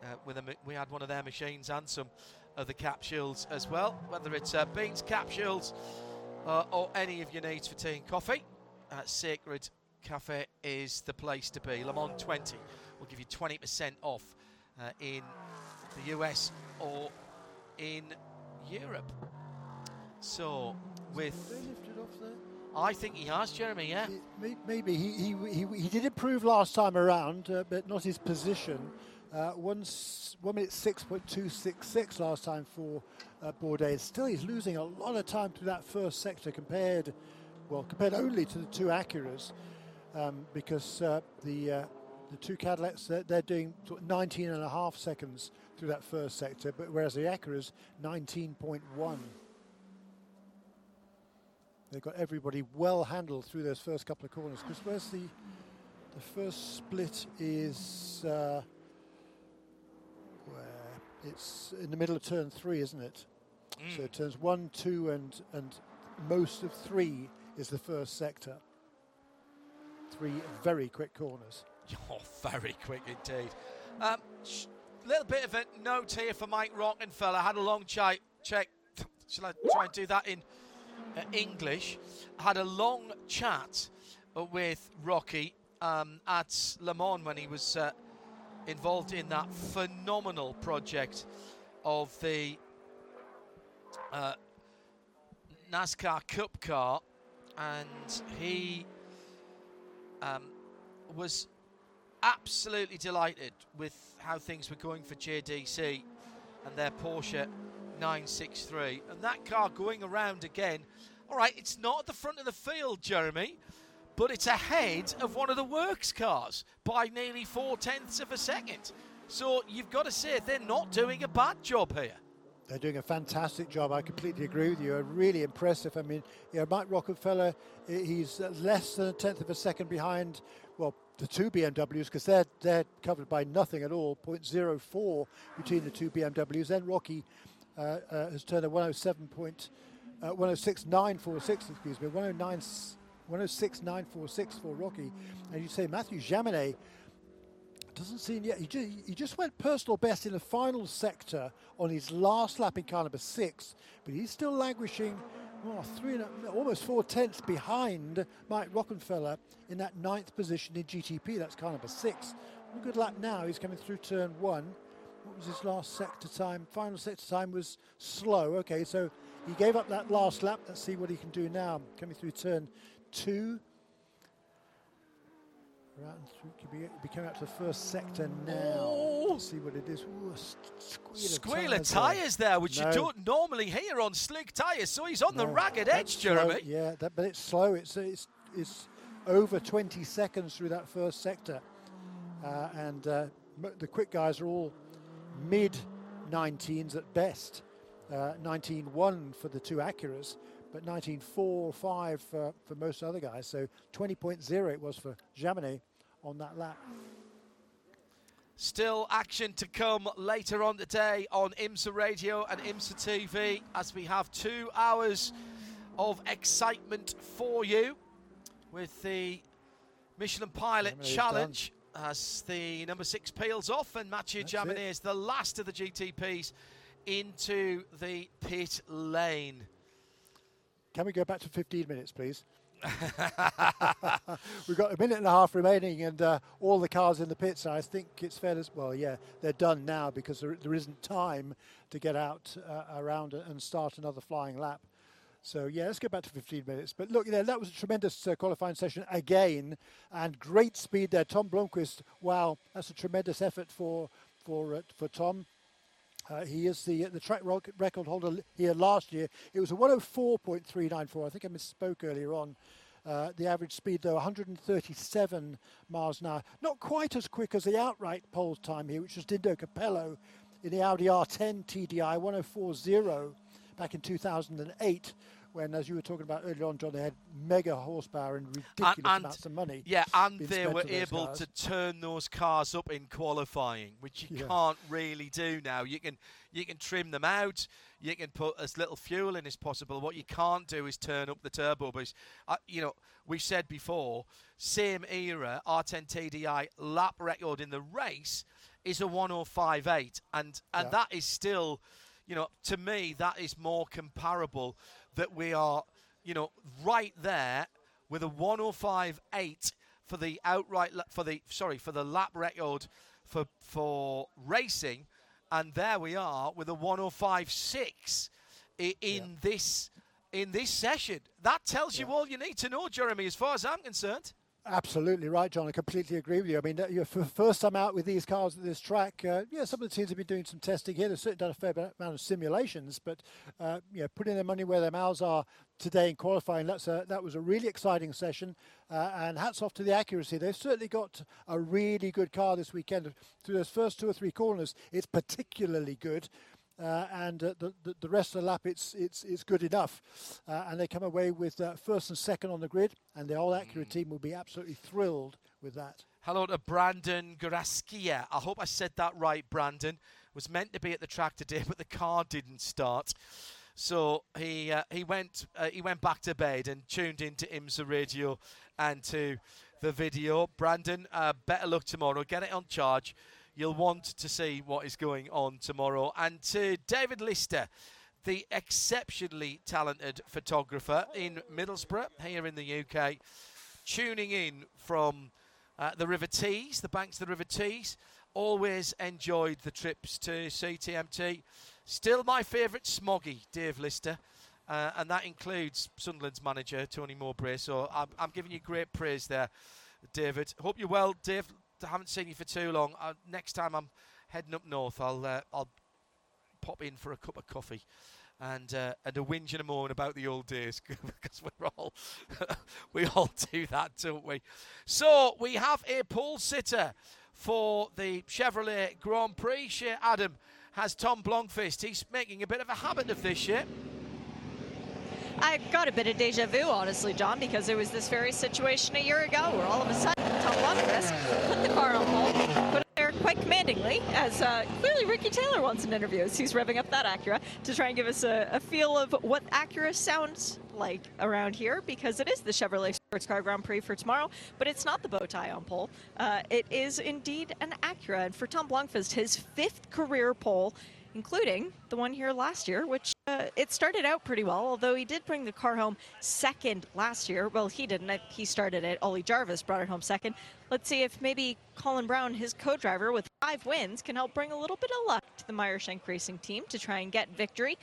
Uh, with a, we had one of their machines and some of the capsules as well, whether it's uh, beans, capsules, uh, or any of your needs for tea and coffee. At Sacred Cafe is the place to be. Le Mans twenty will give you twenty percent off uh, in the U S or in Europe. So with lifted off there? I think he has, Jeremy, yeah. It, maybe he, he he he did improve last time around, uh, but not his position. Uh, one one minute six point two six six last time for uh, Bourdais. Still, he's losing a lot of time through that first sector compared, well, compared only to the two Acuras. Um, because uh, the uh, the two Cadillacs, they're, they're doing sort of nineteen and a half seconds through that first sector, but whereas the Acura is nineteen point one. They've got everybody well handled through those first couple of corners, because where's the the first split is uh, where it's in the middle of turn three, isn't it? Mm. So turns one, two, and and most of three is the first sector. Three very quick corners. Oh, very quick indeed. Um, little bit of a note here for Mike Rockenfeller. Had a long check. Shall I try and do that in uh, English? Had a long chat uh, with Rocky um, at Le Mans when he was uh, involved in that phenomenal project of the uh, NASCAR Cup car, and he um, was absolutely delighted with how things were going for J D C and their Porsche nine sixty-three, and that car going around again. All right, it's not at the front of the field, Jeremy, but it's ahead of one of the works cars by nearly four tenths of a second. So you've got to say they're not doing a bad job here. They're doing a fantastic job. I completely agree with you. Really impressive. I mean, you know, Mike Rockenfeller, he's less than a tenth of a second behind, well, the two B M Ws, because they're, they're covered by nothing at all, zero point zero four between the two B M Ws. Then Rocky uh, uh, has turned a one oh seven point, uh, one oh six nine four six, excuse me, one oh six nine four six for Rocky. And you say Matthew Jaminet doesn't seem yet. He, ju- he just went personal best in the final sector on his last lap in car number six, but he's still languishing oh, three and a, almost four tenths behind Mike Rockenfeller in that ninth position in G T P. That's car number six. Well, good luck now. He's coming through turn one. What was his last sector time? Final sector time was slow. Okay, so he gave up that last lap. Let's see what he can do now. Coming through turn two. Be coming up to the first sector now. Oh. Let's see what it is. Ooh, squeal of tyres there, which no. you don't normally hear on slick tyres. So he's on no. the ragged edge, slow. Jeremy. Yeah, that, but it's slow. It's, it's it's over twenty seconds through that first sector, uh, and uh, m- the quick guys are all mid nineteens at best. Uh, nineteen one for the two Acuras, but nineteen four or five for, for most other guys. So twenty point oh it was for Jaminet on that lap. Still action to come later on today on IMSA Radio and IMSA T V, as we have two hours of excitement for you with the Michelin Pilot Jaminet Challenge as the number six peels off, and Mathieu Jaminet is the last of the G T Ps into the pit lane. Can we go back to fifteen minutes, please? We've got a minute and a half remaining, and uh, all the cars in the pits. I think it's fair to... Well, yeah, they're done now, because there, there isn't time to get out uh, around and start another flying lap. So, yeah, let's go back to fifteen minutes. But, look, you know, that was a tremendous uh, qualifying session again, and great speed there. Tom Blomqvist, wow, that's a tremendous effort for, for, uh, for Tom. Uh, he is the the track record holder here last year. It was a one oh four point three nine four. I think I misspoke earlier on. Uh, the average speed, though, one hundred thirty-seven miles an hour. Not quite as quick as the outright pole time here, which was Dindo Capello in the Audi R ten T D I, one oh four point oh back in two thousand eight, when, as you were talking about earlier on, John, they had mega horsepower and ridiculous and, and amounts of money. Yeah, and they were able cars. to turn those cars up in qualifying, which you yeah. can't really do now. You can you can trim them out, you can put as little fuel in as possible. What you can't do is turn up the turbo boost. Uh, you know, we've said before, same era, R ten T D I lap record in the race is a one oh five point eight, and and yeah. that is still, you know, to me, that is more comparable. That we are, you know, right there with a one oh five point eight for the outright la- for the sorry for the lap record for for racing, and there we are with a one oh five point six in yeah. this in this session. That tells yeah. you all you need to know, Jeremy, as far as I'm concerned. Absolutely right, John. I completely agree with you. I mean, you're for the first time out with these cars at this track. Uh, yeah, some of the teams have been doing some testing here. They've certainly done a fair amount of simulations, but uh, yeah, putting their money where their mouths are today in qualifying. That's a, that was a really exciting session, uh, and hats off to the accuracy. They've certainly got a really good car this weekend. Through those first two or three corners, it's particularly good. uh, and uh, the, the the rest of the lap it's it's it's good enough, uh, and they come away with uh, first and second on the grid, and the all Acura mm. team will be absolutely thrilled with that. Hello to Brandon Goraskia. I hope I said that right, Brandon. Was meant to be at the track today, but the car didn't start. So he uh, he went uh, he went back to bed and tuned into IMSA radio and to the video. Brandon, uh, better luck tomorrow. Get it on charge. You'll want to see what is going on tomorrow. And to David Lister, the exceptionally talented photographer in Middlesbrough, here in the U K, tuning in from uh, the River Tees, the banks of the River Tees. Always enjoyed the trips to C T M T. Still my favourite smoggy, Dave Lister, uh, and that includes Sunderland's manager, Tony Mowbray. So I'm, I'm giving you great praise there, David. Hope you're well, Dave. I haven't seen you for too long. Uh, next time I'm heading up north, I'll uh, I'll pop in for a cup of coffee and uh, and a whinge and a moan about the old days, because we're all we all do that, don't we? So we have a pole sitter for the Chevrolet Grand Prix. Shea Adam has Tom Blomqvist. He's making a bit of a habit of this year. I got a bit of deja vu, honestly, John, because there was this very situation a year ago where all of a sudden Tom Blomqvist put the car on hold, put it there quite commandingly, as uh, clearly Ricky Taylor wants an interview, as he's revving up that Acura to try and give us a, a feel of what Acura sounds like around here, because it is the Chevrolet Sports Car Grand Prix for tomorrow, but it's not the bow tie on pole. Uh, it is indeed an Acura, and for Tom Blomqvist, his fifth career pole, including the one here last year, which uh, it started out pretty well, although he did bring the car home second last year. Well, he didn't. He started it. Ollie Jarvis brought it home second. Let's see if maybe Colin Brown, his co-driver, with five wins, can help bring a little bit of luck to the Myershank Racing team to try and get victory.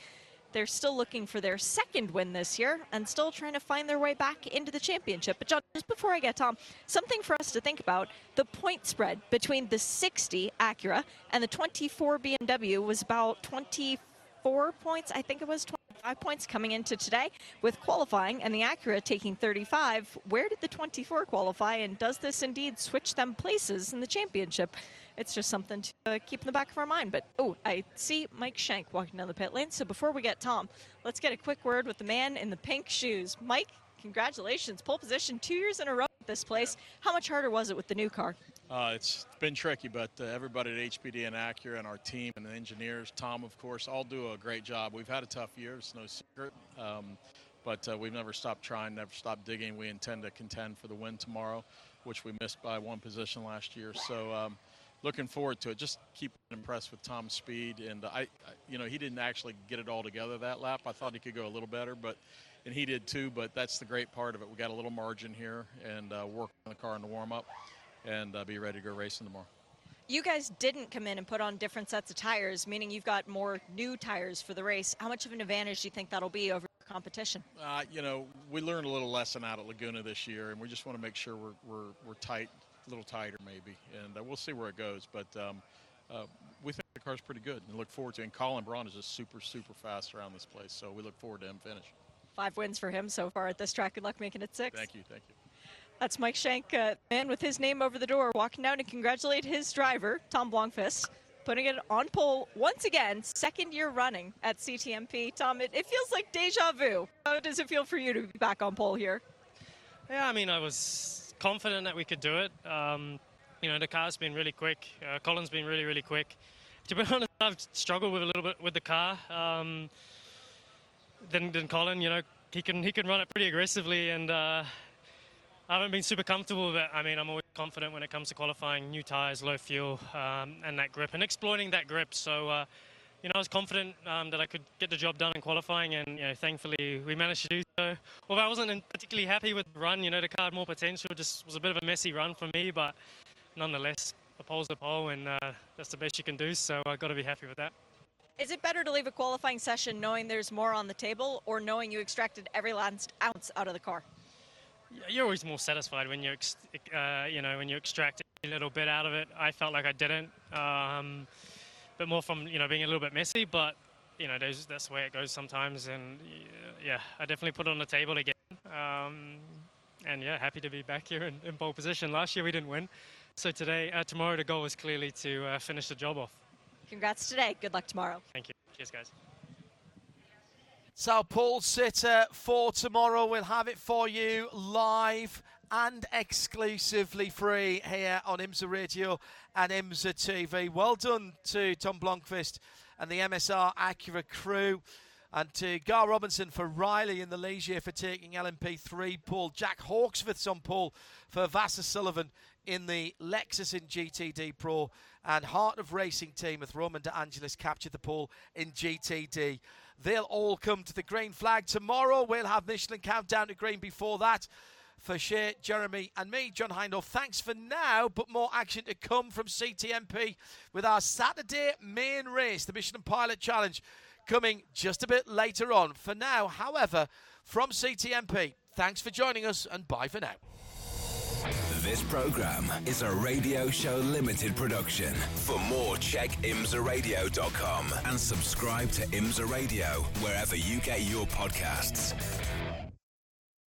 They're still looking for their second win this year and still trying to find their way back into the championship. But John, just before I get Tom, something for us to think about. The point spread between the sixty Acura and the twenty-four B M W was about twenty-four points. I think it was twenty-five points coming into today with qualifying, and the Acura taking thirty-five. Where did the twenty-four qualify, and does this indeed switch them places in the championship? It's just something to uh, keep in the back of our mind. But, oh, I see Mike Shank walking down the pit lane. So before we get Tom, let's get a quick word with the man in the pink shoes. Mike, congratulations. Pole position two years in a row at this place. How much harder was it with the new car? Uh, it's been tricky, but uh, everybody at H P D and Acura and our team and the engineers, Tom, of course, all do a great job. We've had a tough year. It's no secret. Um, but uh, we've never stopped trying, never stopped digging. We intend to contend for the win tomorrow, which we missed by one position last year. So, um, looking forward to it. Just keep impressed with Tom's speed, and I, I, you know, he didn't actually get it all together that lap. I thought he could go a little better, but, and he did too. But that's the great part of it. We got a little margin here, and uh, work on the car in the warm up, and uh, be ready to go racing tomorrow. You guys didn't come in and put on different sets of tires, meaning you've got more new tires for the race. How much of an advantage do you think that'll be over competition? Uh, you know, we learned a little lesson out at Laguna this year, and we just want to make sure we're we're we're tight. A little tighter maybe, and uh, we'll see where it goes, but um, uh, we think the car's pretty good and look forward to it. And Colin Braun is just super, super fast around this place, so we look forward to him finish. Five wins for him so far at this track. Good luck making it six. Thank you, thank you. That's Mike Shank, uh, man with his name over the door, walking down to congratulate his driver, Tom Blomqvist, putting it on pole once again, second year running at C T M P. Tom, it, it feels like deja vu. How does it feel for you to be back on pole here? Yeah, I mean, I was confident that we could do it. Um, you know, the car's been really quick. Uh, Colin's been really, really quick. To be honest, I've struggled with a little bit with the car. Um, than than Colin, you know, he can he can run it pretty aggressively, and uh, I haven't been super comfortable with it. I mean, I'm always confident when it comes to qualifying, new tires, low fuel, um, and that grip, and exploiting that grip. So, uh, you know, I was confident um, that I could get the job done in qualifying, and you know, thankfully we managed to do so. Although I wasn't particularly happy with the run, you know, the car had more potential. Just was a bit of a messy run for me, but nonetheless, the pole's the pole, and uh, that's the best you can do. So I got to be happy with that. Is it better to leave a qualifying session knowing there's more on the table, or knowing you extracted every last ounce out of the car? You're always more satisfied when you, ex- uh, you know, when you extract a little bit out of it. I felt like I didn't. Um, But more from, you know, being a little bit messy, but, you know, those, that's the way it goes sometimes. And, yeah, I definitely put it on the table again. Um, and, yeah, happy to be back here in, in pole position. Last year we didn't win. So today, uh, tomorrow the goal is clearly to uh, finish the job off. Congrats today. Good luck tomorrow. Thank you. Cheers, guys. So Pool Sitter for tomorrow. We'll have it for you live and exclusively free here on IMSA Radio and IMSA T V. Well done to Tom Blomqvist and the M S R Acura crew, and to Gar Robinson for Riley in the Ligier for taking L M P three Pool. Jack Hawksworth's on Pool for Vasser Sullivan in the Lexus in G T D Pro, and Heart of Racing team with Roman De Angelis captured the Pool in G T D. They'll all come to the green flag tomorrow. We'll have Michelin Countdown to Green before that. For Shea, Jeremy and me, John Hindhaugh, thanks for now, but more action to come from C T M P with our Saturday main race, the Michelin Pilot Challenge, coming just a bit later on. For now, however, from C T M P, thanks for joining us and bye for now. This programme is a Radio Show Limited production. For more, check imsa radio dot com and subscribe to IMSA Radio wherever you get your podcasts.